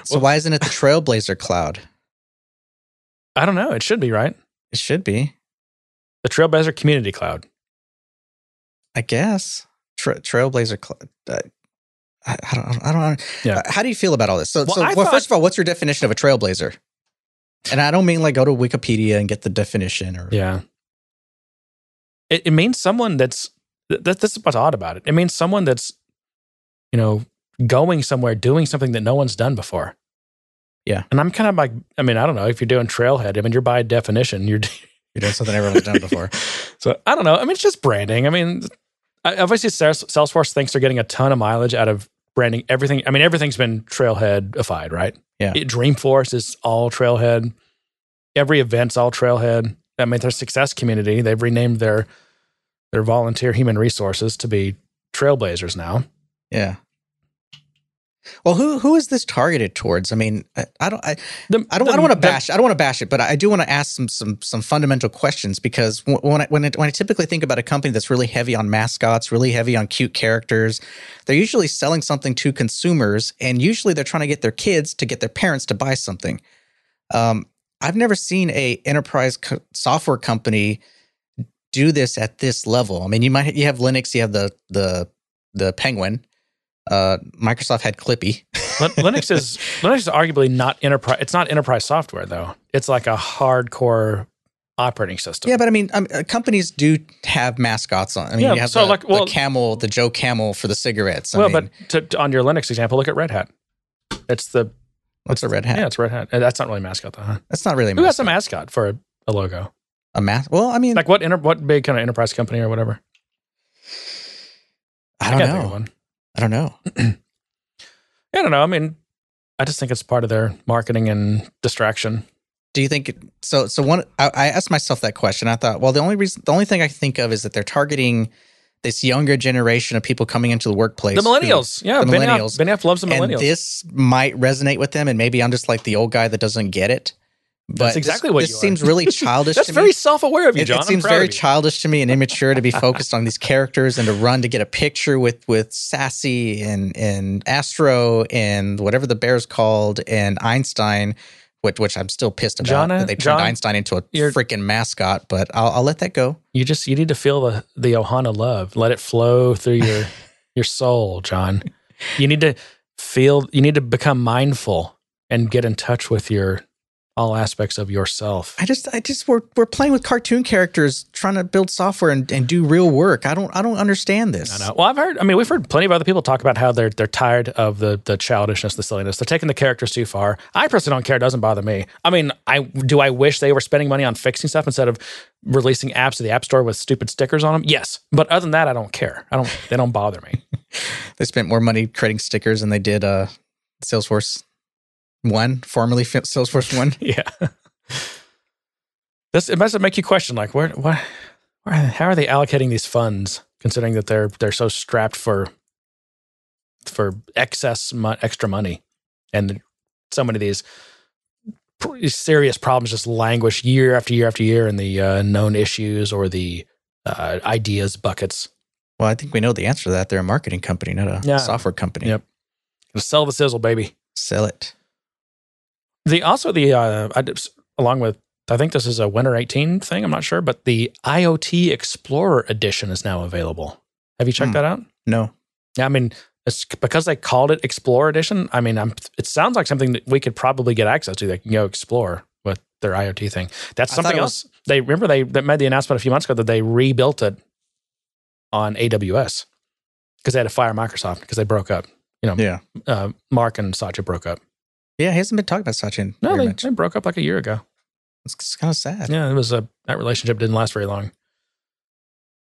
So why isn't it the Trailblazer cloud? I don't know. It should be, right? It should be. The Trailblazer community cloud. I guess. Trailblazer cloud. I don't know. Yeah. How do you feel about all this? So, first of all, what's your definition of a trailblazer? And I don't mean like go to Wikipedia and get the definition or. Yeah. It means someone that's what's odd about it. It means someone that's, you know, going somewhere, doing something that no one's done before. Yeah. And I'm kind of like, I mean, I don't know if you're doing Trailhead. I mean, you're by definition, you're doing something everyone's done before. So I don't know. I mean, it's just branding. I mean, obviously, Salesforce thinks they're getting a ton of mileage out of branding everything. I mean, everything's been Trailhead-ified, right? Yeah. Dreamforce is all Trailhead. Every event's all Trailhead. I mean, their success community, they've renamed their volunteer human resources to be Trailblazers now. Yeah. Well, who is this targeted towards? I mean, I don't want to bash it, but I do want to ask some fundamental questions, because when I typically think about a company that's really heavy on mascots, really heavy on cute characters, they're usually selling something to consumers, and usually they're trying to get their kids to get their parents to buy something. I've never seen a enterprise software company do this at this level. I mean, you have Linux, you have the Penguin. Microsoft had Clippy. Linux is arguably not enterprise. It's not enterprise software though. It's like a hardcore operating system. Yeah, but I mean, companies do have mascots on. I mean, you have the camel, the Joe Camel for the cigarettes. But on your Linux example, look at Red Hat. What's a Red Hat? Yeah, it's Red Hat. That's not really a mascot though. Huh? That's not really. Who has a mascot for a logo? Well, I mean, like what big kind of enterprise company or whatever? I don't know. I don't know. I mean, I just think it's part of their marketing and distraction. Do you think so? So one, I asked myself that question. I thought, well, the only thing I can think of is that they're targeting this younger generation of people coming into the workplace, the millennials. Benioff loves the millennials, and this might resonate with them. And maybe I'm just like the old guy that doesn't get it. But that's exactly what this seems really childish. That's to me. That's very self-aware of you, John. It seems very childish to me and immature to be focused on these characters and to run to get a picture with Sassy and Astro and whatever the bear's called and Einstein, which I'm still pissed about that they turned Einstein into a freaking mascot. But I'll let that go. You need to feel the Ohana love. Let it flow through your your soul, John. You need to become mindful and get in touch with your. All aspects of yourself. We're playing with cartoon characters, trying to build software and do real work. I don't understand this. I know. Well, we've heard plenty of other people talk about how they're tired of the childishness, the silliness. They're taking the characters too far. I personally don't care. It doesn't bother me. I mean, I wish they were spending money on fixing stuff instead of releasing apps to the app store with stupid stickers on them. Yes, but other than that, I don't care. They don't bother me. They spent more money creating stickers than they did Salesforce One, formerly Salesforce One. Yeah. It must make you question, like, where, how are they allocating these funds, considering that they're so strapped for extra money and so many of these serious problems just languish year after year after year in the known issues or the ideas buckets. Well, I think we know the answer to that. They're a marketing company, not a software company. Yep. Sell the sizzle, baby. Sell it. Along with, I think this is a Winter 14 thing, I'm not sure, but the IoT Explorer Edition is now available. Have you checked that out? No. Yeah, I mean, it's because they called it Explorer Edition. I mean, it sounds like something that we could probably get access to. They can go explore with their IoT thing. That's something else. They made the announcement a few months ago that they rebuilt it on AWS because they had to fire Microsoft because they broke up. Mark and Satya broke up. Yeah, he hasn't been talking about Satya. No, they broke up like a year ago. It's kind of sad. Yeah, it was that relationship didn't last very long.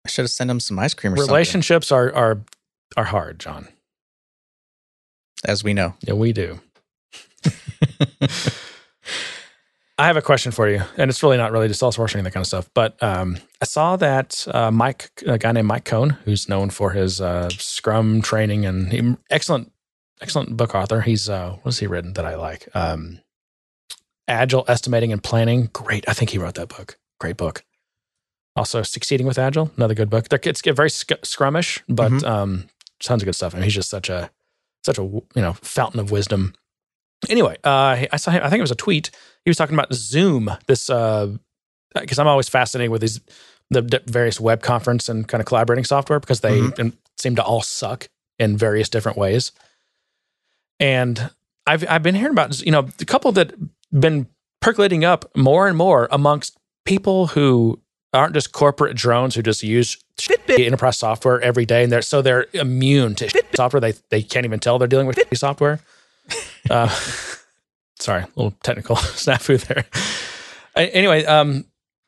I should have sent him some ice cream or something. Relationships are hard, John. As we know. Yeah, we do. I have a question for you, and it's really not related to Salesforce or any of that kind of stuff, but I saw that a guy named Mike Cohn, who's known for his Scrum training and excellent book author. He's, what's he written that I like? Agile Estimating and Planning. Great. I think he wrote that book. Great book. Also, Succeeding with Agile, another good book. It's very scrummish, but tons of good stuff. I mean, he's just such a fountain of wisdom. Anyway, I saw him. I think it was a tweet. He was talking about Zoom. This because I'm always fascinated with the various web conference and kind of collaborating software because they seem to all suck in various different ways. And I've been hearing about a couple that been percolating up more and more amongst people who aren't just corporate drones who just use enterprise software every day, and they're immune to software. They can't even tell they're dealing with software. Sorry, a little technical snafu there. Anyway,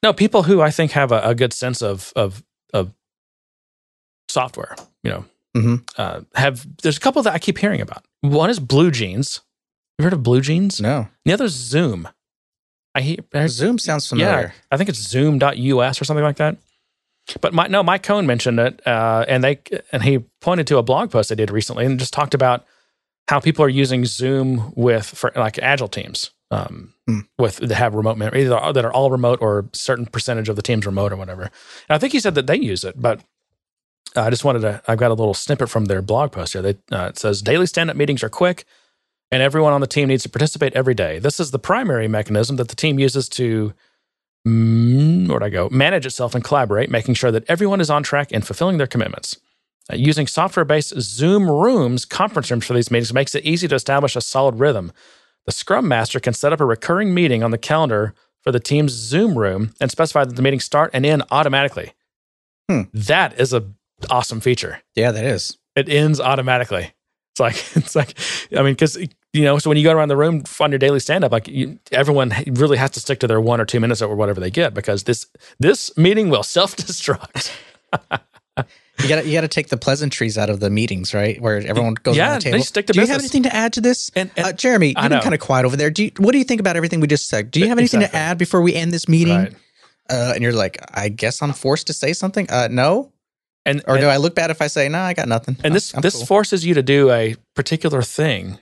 no, people who I think have a good sense of software, there's a couple that I keep hearing about. One is Blue Jeans. You heard of Blue Jeans? No. The other is Zoom. Zoom sounds familiar. Yeah, I think it's zoom.us or something like that. But Mike Cohn mentioned it, and he pointed to a blog post I did recently and just talked about how people are using Zoom for agile teams that have remote memory, either that are all remote or a certain percentage of the team's remote or whatever. And I think he said that they use it, but I've got a little snippet from their blog post here. It says, daily stand-up meetings are quick and everyone on the team needs to participate every day. This is the primary mechanism that the team uses to manage itself and collaborate, making sure that everyone is on track and fulfilling their commitments. Using software-based Zoom rooms, conference rooms for these meetings makes it easy to establish a solid rhythm. The Scrum Master can set up a recurring meeting on the calendar for the team's Zoom room and specify that the meetings start and end automatically. That is an awesome feature. Yeah, that is. It ends automatically. It's like, I mean, because, so when you go around the room on your daily stand-up, everyone really has to stick to their 1 or 2 minutes or whatever they get because this meeting will self-destruct. You got to take the pleasantries out of the meetings, right? Where everyone goes on the table. They stick to business. Do you have anything to add to this? And Jeremy, you've been kind of quiet over there. What do you think about everything we just said? Do you have anything to add before we end this meeting? Right. And you're like, I guess I'm forced to say something? No. Do I look bad if I say, no, I got nothing? And this cool. Forces you to do a particular thing,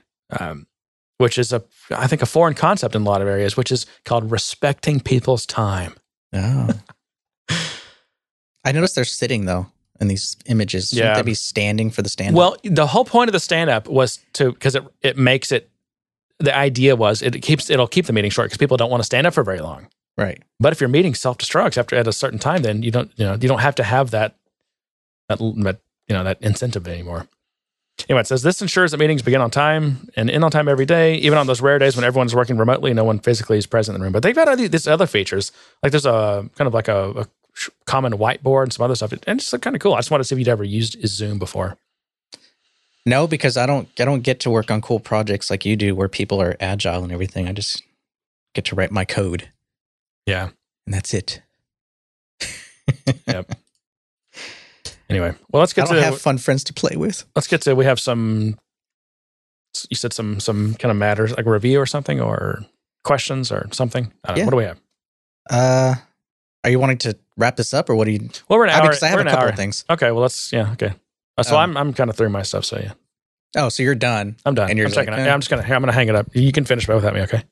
which is, I think, a foreign concept in a lot of areas, which is called respecting people's time. Oh. I noticed they're sitting, though. In these images, shouldn't they be standing for the stand-up? Well, the whole point of the stand-up was because it makes it. The idea was it'll keep the meeting short because people don't want to stand up for very long, right? But if your meeting self-destructs at a certain time, then you don't have to have that incentive anymore. Anyway, it says this ensures that meetings begin on time and end on time every day, even on those rare days when everyone's working remotely, no one physically is present in the room. But they've got all these other features, like there's a kind of like a common whiteboard and some other stuff, and it's kind of cool. I just wanted to see if you'd ever used Zoom before. No, because I don't get to work on cool projects like you do, where people are agile and everything. I just get to write my code. Yeah, and that's it. Yep. Anyway, well, let's get. I don't have fun friends to play with. Let's get to. We have some. You said some kind of matters like a review or something, or questions or something. I don't know. What do we have? Are you wanting to wrap this up, or what do you? Well, we're an hour. Because I have a couple of things. Okay, well, let's. Okay. So I'm kind of through my stuff. So yeah. Oh, so you're done. I'm done. And you're checking out. I'm going to hang it up. You can finish without me, okay?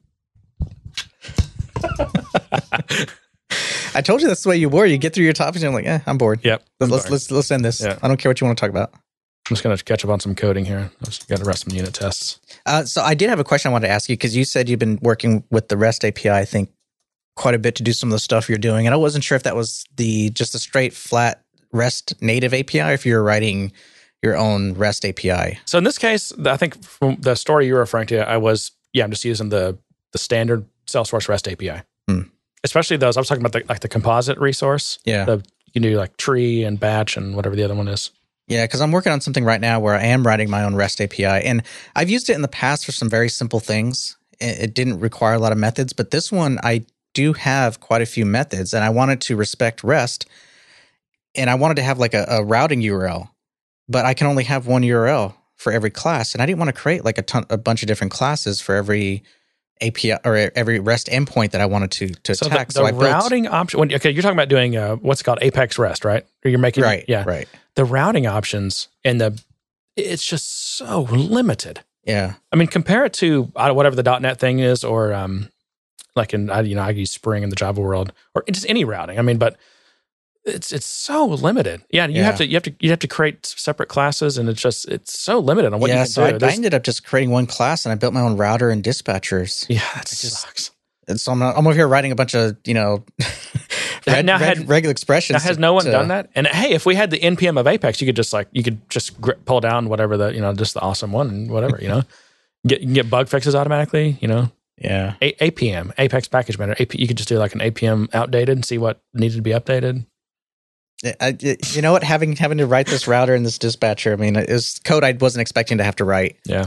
I told you that's the way you were. You get through your topics and I'm like, I'm bored. Yep. Let's end this. Yep. I don't care what you want to talk about. I'm just going to catch up on some coding here. I've just got to rest some unit tests. So I did have a question I wanted to ask you, because you said you've been working with the REST API, I think, quite a bit to do some of the stuff you're doing. And I wasn't sure if that was just a straight, flat REST native API, if you're writing your own REST API. So in this case, I think from the story you're referring to, I'm just using the standard Salesforce REST API. Mm. Especially those, I was talking about the composite resource. Yeah. You can do like tree and batch and whatever the other one is. Yeah, because I'm working on something right now where I am writing my own REST API. And I've used it in the past for some very simple things. It didn't require a lot of methods, but this one I do have quite a few methods, and I wanted to respect REST. And I wanted to have like a routing URL, but I can only have one URL for every class. And I didn't want to create like a bunch of different classes for every API or every REST endpoint that I wanted to attack. So the routing option. Okay, you're talking about doing what's called Apex REST, right? Or you're making right. The routing options and it's just so limited. Yeah, I mean, compare it to whatever the .NET thing is, or I use Spring in the Java world, or just any routing. I mean, but it's so limited. Yeah, you have to create separate classes, and it's so limited on what you can do. Yeah, so I ended up just creating one class, and I built my own router and dispatchers. Yeah, that sucks. And so I'm over here writing a bunch of regular expressions. Now, has no one done that? And hey, if we had the npm of Apex, you could just pull down whatever just the awesome one and whatever get bug fixes automatically. Yeah, APM, Apex Package Manager. You could just do like an APM outdated and see what needed to be updated. You know what? Having to write this router and this dispatcher, I mean, it was code I wasn't expecting to have to write. Yeah.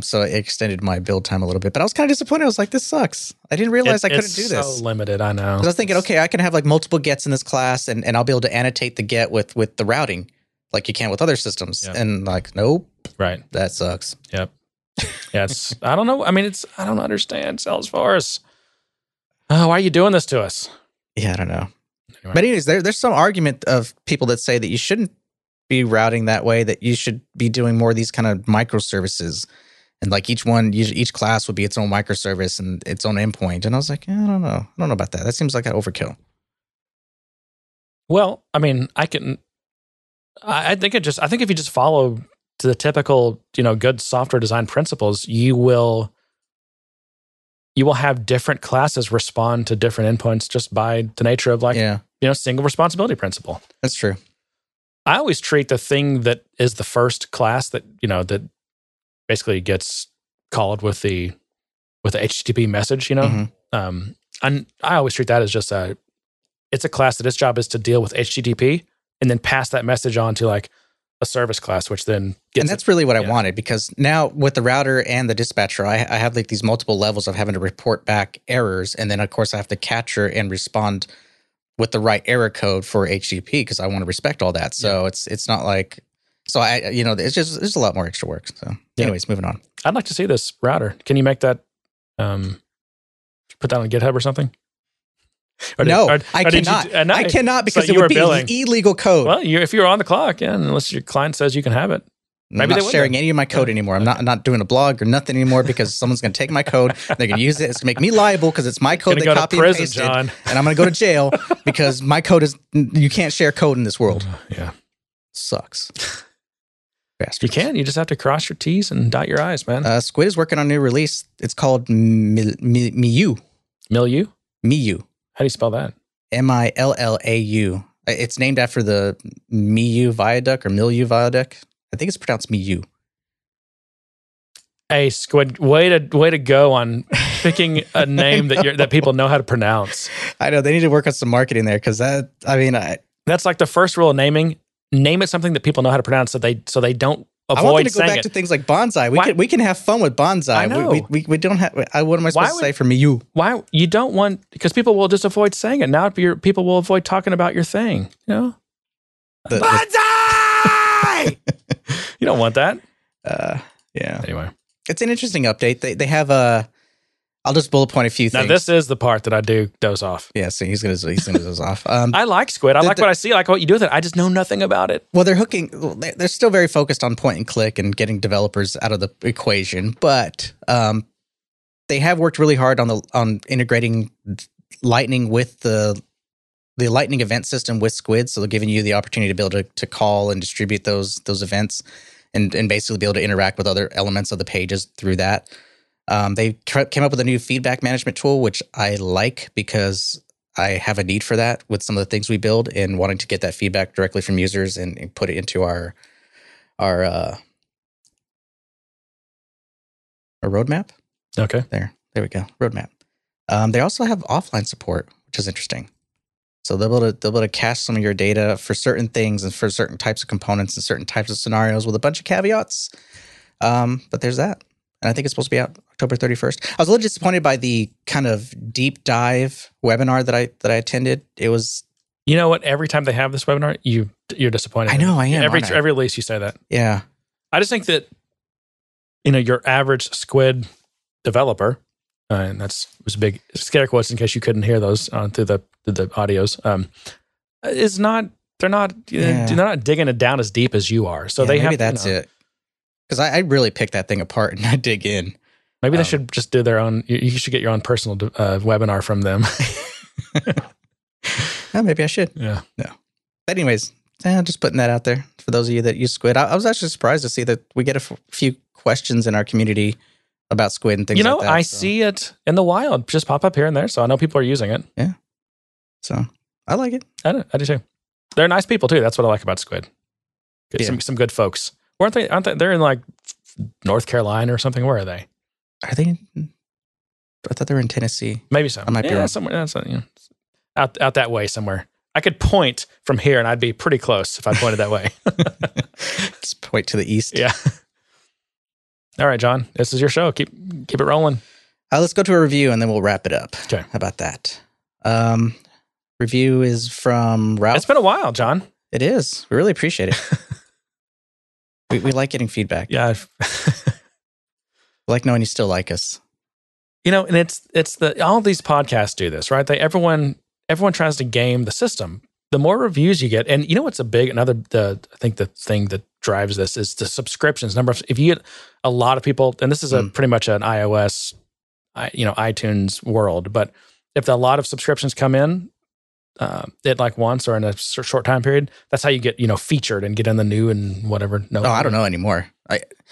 So it extended my build time a little bit, but I was kind of disappointed. I was like, this sucks. I didn't realize I couldn't do this. It's so limited, I know. I was thinking, okay, I can have like multiple gets in this class and I'll be able to annotate the get with the routing like you can with other systems. Yep. And like, nope. Right. That sucks. Yep. Yes. I don't know. I mean, I don't understand Salesforce. Oh, why are you doing this to us? Yeah, I don't know. Anyway. But anyways, there's some argument of people that say that you shouldn't be routing that way, that you should be doing more of these kind of microservices. And like each class would be its own microservice and its own endpoint. And I was like, I don't know. I don't know about that. That seems like an overkill. Well, I mean, I think if you just follow to the typical, good software design principles, you will have different classes respond to different endpoints just by the nature of single responsibility principle. That's true. I always treat the thing that is the first class that basically gets called with the HTTP message, Mm-hmm. And I always treat that as just it's a class that its job is to deal with HTTP and then pass that message on to like a service class, which then gets I wanted, because now with the router and the dispatcher, I have like these multiple levels of having to report back errors. And then of course I have to capture and respond with the right error code for HTTP because I want to respect all that. So it's not like, there's a lot more extra work. So anyways, moving on. I'd like to see this router. Can you make that, put that on GitHub or something? I cannot, because it would be illegal code. Well, if you're on the clock, unless your client says you can have it. Maybe I'm not sharing any of my code anymore. I'm not doing a blog or nothing anymore, because someone's going to take my code. They're going to use it. It's going to make me liable because it's my code they copy and pasted. And I'm going to go to jail because my code is, you can't share code in this world. Yeah. Sucks. Bastards. You can. You just have to cross your T's and dot your I's, man. Squid is working on a new release. It's called Millau. Millau? Millau. How do you spell that? Millau. It's named after the Millau Viaduct or Millau Viaduct. I think it's pronounced Millau. Hey, Squid, way to go on picking a name that people know how to pronounce. I know. They need to work on some marketing there, because that's like the first rule of naming. Name it something that people know how to pronounce so they don't avoid saying it. I want to go back to things like bonsai. We can have fun with bonsai. I know. We don't have. What am I supposed to say for Millau? Why you don't want? Because people will just avoid saying it. Now people will avoid talking about your thing. Bonsai. You don't want that. Anyway, it's an interesting update. They have a. I'll just bullet point a few things. Now, this is the part that I do doze off. Yeah, so he's gonna doze off. I like Squid. I like what I see. I like what you do with it. I just know nothing about it. Well, they're still very focused on point and click and getting developers out of the equation, but they have worked really hard on integrating Lightning with the Lightning event system with Squid. So they're giving you the opportunity to be able to call and distribute those events and basically be able to interact with other elements of the pages through that. They came up with a new feedback management tool, which I like because I have a need for that with some of the things we build and wanting to get that feedback directly from users and put it into our roadmap. Okay. There we go. Roadmap. They also have offline support, which is interesting. So they'll be able to cache some of your data for certain things and for certain types of components and certain types of scenarios with a bunch of caveats. But there's that. And I think it's supposed to be out October 31st. I was a little disappointed by the kind of deep dive webinar that I attended. It was... You know what? Every time they have this webinar, you're disappointed. I know, I am. Every release you say that. Yeah. I just think that, your average Squid developer... and was a big scare quotes in case you couldn't hear those through the audios. They're not digging it down as deep as you are. So they have maybe that's it. Because I really pick that thing apart and I dig in. Maybe they should just do their own. You should get your own personal webinar from them. Yeah, maybe I should. Yeah. No. But anyways, just putting that out there for those of you that use Squid. I was actually surprised to see that we get a few questions in our community about Squid and things like that. See it in the wild just pop up here and there, so I know people are using it. Yeah. So, I like it. I do too. They're nice people too. That's what I like about Squid. Some good folks. Aren't they? They're in like North Carolina or something. Where are they? I thought they were in Tennessee. Maybe so. I might be wrong. Somewhere. Out that way somewhere. I could point from here and I'd be pretty close if I pointed that way. Just point to the east. Yeah. All right, John, this is your show. Keep it rolling. Let's go to a review and then we'll wrap it up. Okay. How about that? Review is from Ralph. It's been a while, John. It is. We really appreciate it. we like getting feedback. Yeah. Like knowing you still like us. And it's all these podcasts do this, right? Everyone tries to game the system. The more reviews you get, and what's I think the thing that drives this is the subscriptions number. If you get a lot of people, and this is pretty much an iOS, iTunes world, but if a lot of subscriptions come in, it like once or in a short time period, that's how you get featured and get in the new and whatever. No, I don't know anymore.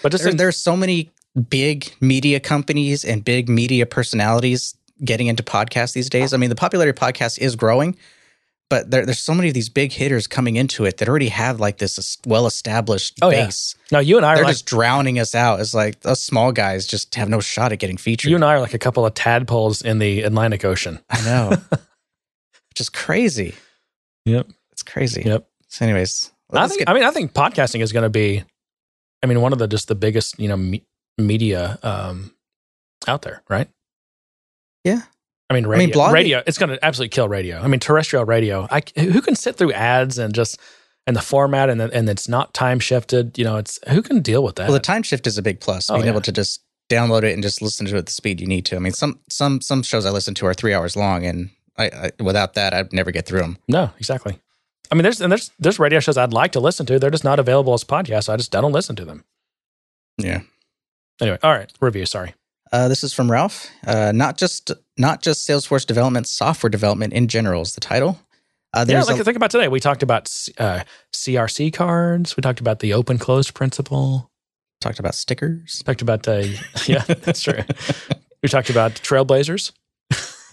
There's so many big media companies and big media personalities getting into podcasts these days. I mean, the popularity of podcasts is growing. But there's so many of these big hitters coming into it that already have like this well-established base. Yeah. Now you and I are just drowning us out. It's like us small guys just have no shot at getting featured. You and I are like a couple of tadpoles in the Atlantic Ocean. I know, which is crazy. Yep, it's crazy. Yep. So, anyways, I think podcasting is going to be, one of the biggest media out there, right? Yeah. Radio. Radio. It's going to absolutely kill radio. Terrestrial radio. Who can sit through ads and the format and it's not time shifted. Who can deal with that? Well, the time shift is a big plus. Able to just download it and just listen to it at the speed you need to. Some shows I listen to are 3 hours long, and I without that I'd never get through them. No, exactly. There's radio shows I'd like to listen to. They're just not available as podcasts. So I don't listen to them. Yeah. Anyway, all right. Review. Sorry. This is from Ralph. Not just Salesforce development, software development in general is the title. Think about today. We talked about CRC cards. We talked about the open-closed principle. Talked about stickers. Talked about yeah, that's true. We talked about Trailblazers.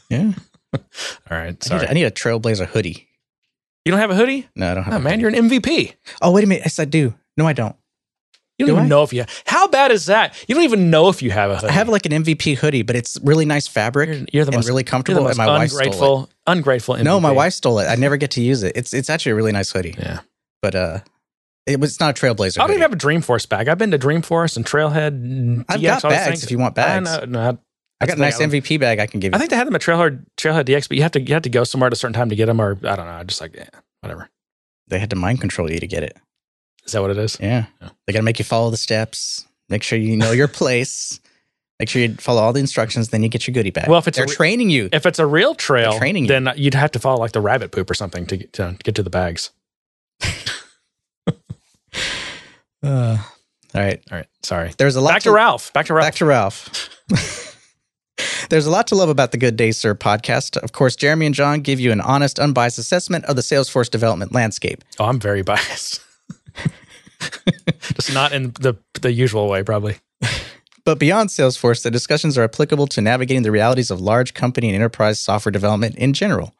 Yeah. All right. Sorry. I need a Trailblazer hoodie. You don't have a hoodie? No, I don't have. Oh, a man, hoodie. You're an MVP. Oh, wait a minute. Yes, I do. No, I don't. You don't even know if you have. How bad is that? You don't even know if you have a hoodie. I have like an MVP hoodie, but it's really nice fabric. You're the most, and really comfortable. You're the most and my wife stole it. Ungrateful MVP. No, my wife stole it. I never get to use it. It's actually a really nice hoodie. Yeah. But it's not a Trailblazer. I don't even have a Dreamforce bag. I've been to Dreamforce and Trailhead. And I've got bags if you want bags. I got a nice MVP bag I can give you. I think they had them at Trailhead DX, but you have to go somewhere at a certain time to get them, or I don't know. Just like, yeah, whatever. They had to mind control you to get it. Is that what it is? Yeah. They got to make you follow the steps, make sure you know your place, Make sure you follow all the instructions, then you get your goodie bag. Well, if it's training you. If it's a real trail, then you'd have to follow like the rabbit poop or something to get to the bags. All right. Sorry. There's a lot. Back to Ralph. There's a lot to love about the Good Day Sir podcast. Of course, Jeremy and John give you an honest, unbiased assessment of the Salesforce development landscape. Oh, I'm very biased. Just not in the usual way, probably. But beyond Salesforce, the discussions are applicable to navigating the realities of large company and enterprise software development in general.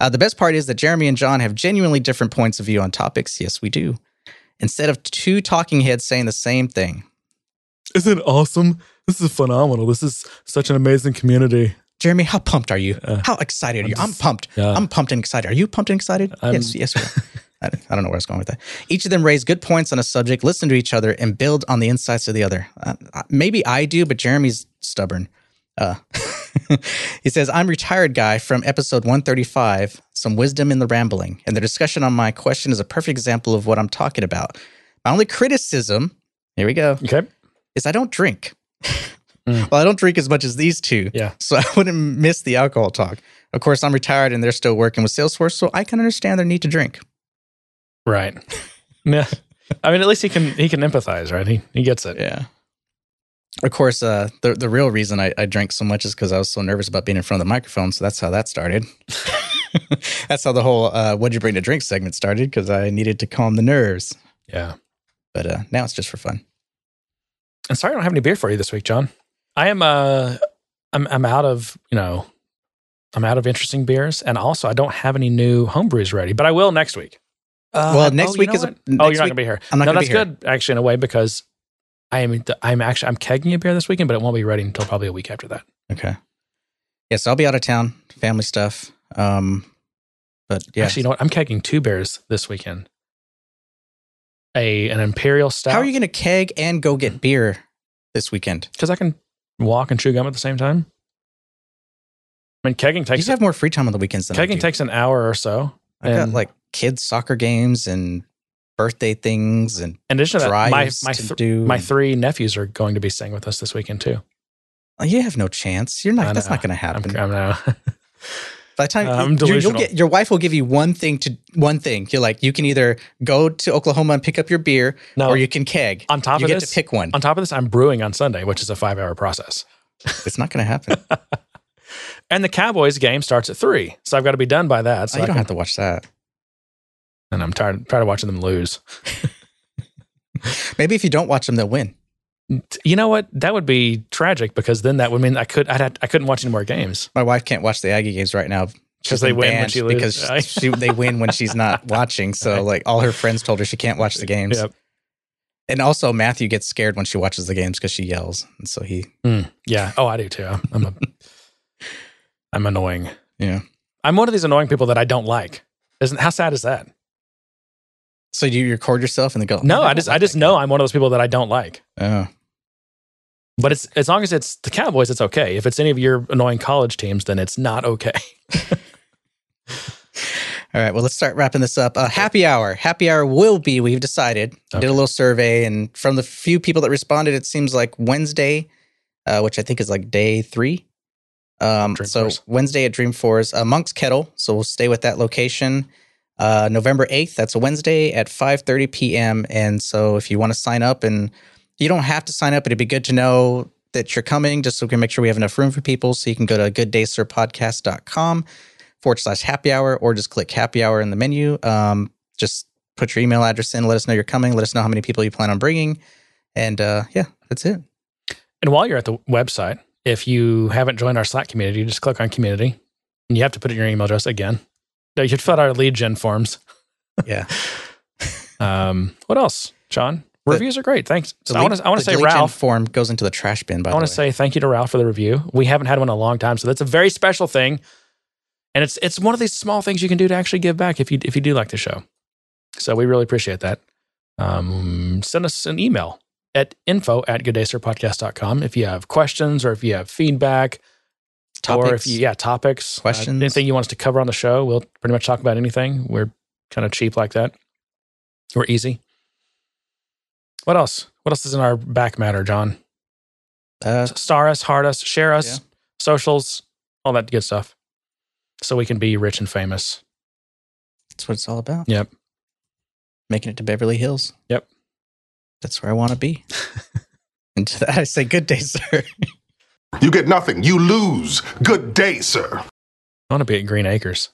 The best part is that Jeremy and John have genuinely different points of view on topics. Yes, we do. Instead of two talking heads saying the same thing. Isn't it awesome? This is phenomenal. This is such an amazing community. Jeremy, how pumped are you? How excited are you? I'm pumped. Yeah. I'm pumped and excited. Are you pumped and excited? Yes, we are. I don't know where I was going with that. Each of them raise good points on a subject, listen to each other, and build on the insights of the other. Maybe I do, but Jeremy's stubborn. He says, I'm retired guy from episode 135, some wisdom in the rambling, and the discussion on my question is a perfect example of what I'm talking about. My only criticism, here we go, okay, is I don't drink. Well, I don't drink as much as these two, yeah, so I wouldn't miss the alcohol talk. Of course, I'm retired and they're still working with Salesforce, so I can understand their need to drink. Right. Yeah. I mean, at least he can empathize, right? He gets it. Yeah. Of course, the real reason I drank so much is because I was so nervous about being in front of the microphone. So that's how that started. That's how the whole "What'd you bring to drink?" segment started, because I needed to calm the nerves. Yeah. But now it's just for fun. I'm sorry I don't have any beer for you this week, John. I am I'm out of interesting beers, and also I don't have any new homebrews ready. But I will next week. Well, next week is. You're not gonna be here. I'm not. No, that's good actually in a way, because I'm kegging a beer this weekend, but it won't be ready until probably a week after that. Okay. Yeah, so I'll be out of town, family stuff. But yeah, actually, you know what? I'm kegging two beers this weekend. An imperial stout. How are you going to keg and go get beer this weekend? Because I can walk and chew gum at the same time. I mean, kegging takes. You just have more free time on the weekends than I do. Kegging takes an hour or so. I got like kids' soccer games and birthday things and in addition to that, my three nephews are going to be staying with us this weekend too. Oh, you have no chance. You're not. That's not going to happen. By the time your wife will give you one thing. You're like, you can either go to Oklahoma and pick up your beer, or you can keg. On top of this, you get to pick one. On top of this, I'm brewing on Sunday, which is a 5-hour process. It's not going to happen. And the Cowboys game starts at 3, so I've got to be done by that. So I don't have to watch that. And I'm tired of watching them lose. Maybe if you don't watch them, they'll win. You know what? That would be tragic, because then that would mean I couldn't watch any more games. My wife can't watch the Aggie games right now because they win when she loses. Because they win when she's not watching. So right. Like all her friends told her she can't watch the games. Yep. And also Matthew gets scared when she watches the games because she yells, and so he. Yeah. Oh, I do too. I'm annoying. Yeah. I'm one of these annoying people that I don't like. How sad is that? So you record yourself and then go? No, I just know I'm one of those people that I don't like. Oh. But it's as long as it's the Cowboys, it's okay. If it's any of your annoying college teams, then it's not okay. All right, well, let's start wrapping this up. Happy hour. Happy hour will be. We've decided. Okay. Did a little survey, and from the few people that responded, it seems like Wednesday, which I think is like day 3. So Wednesday at Dreamforce, Monk's Kettle. So we'll stay with that location. November 8th, that's a Wednesday at 5:30 p.m. And so if you want to sign up, and you don't have to sign up, it'd be good to know that you're coming just so we can make sure we have enough room for people. So you can go to gooddaysirpodcast.com/happy hour, or just click happy hour in the menu. Just put your email address in, let us know you're coming, let us know how many people you plan on bringing. And yeah, that's it. And while you're at the website, if you haven't joined our Slack community, just click on community, and you have to put in your email address again. You should fill out our lead gen forms. Yeah. What else, John? Reviews are great. Thanks. So I want to say Ralph form goes into the trash bin. By the way, I want to say thank you to Ralph for the review. We haven't had one in a long time, so that's a very special thing. And it's one of these small things you can do to actually give back if you do like the show. So we really appreciate that. Send us an email at info@gooddaysirpodcast.com if you have questions, or if you have feedback. Topics. Or if you, topics, questions, anything you want us to cover on the show, we'll pretty much talk about anything. We're kind of cheap like that. We're easy. What else? What else is in our back matter, John? Star us, heart us, share us, socials, all that good stuff. So we can be rich and famous. That's what it's all about. Yep. Making it to Beverly Hills. Yep. That's where I want to be. And to that I say, good day, sir. You get nothing. You lose. Good day, sir. I want to be at Green Acres.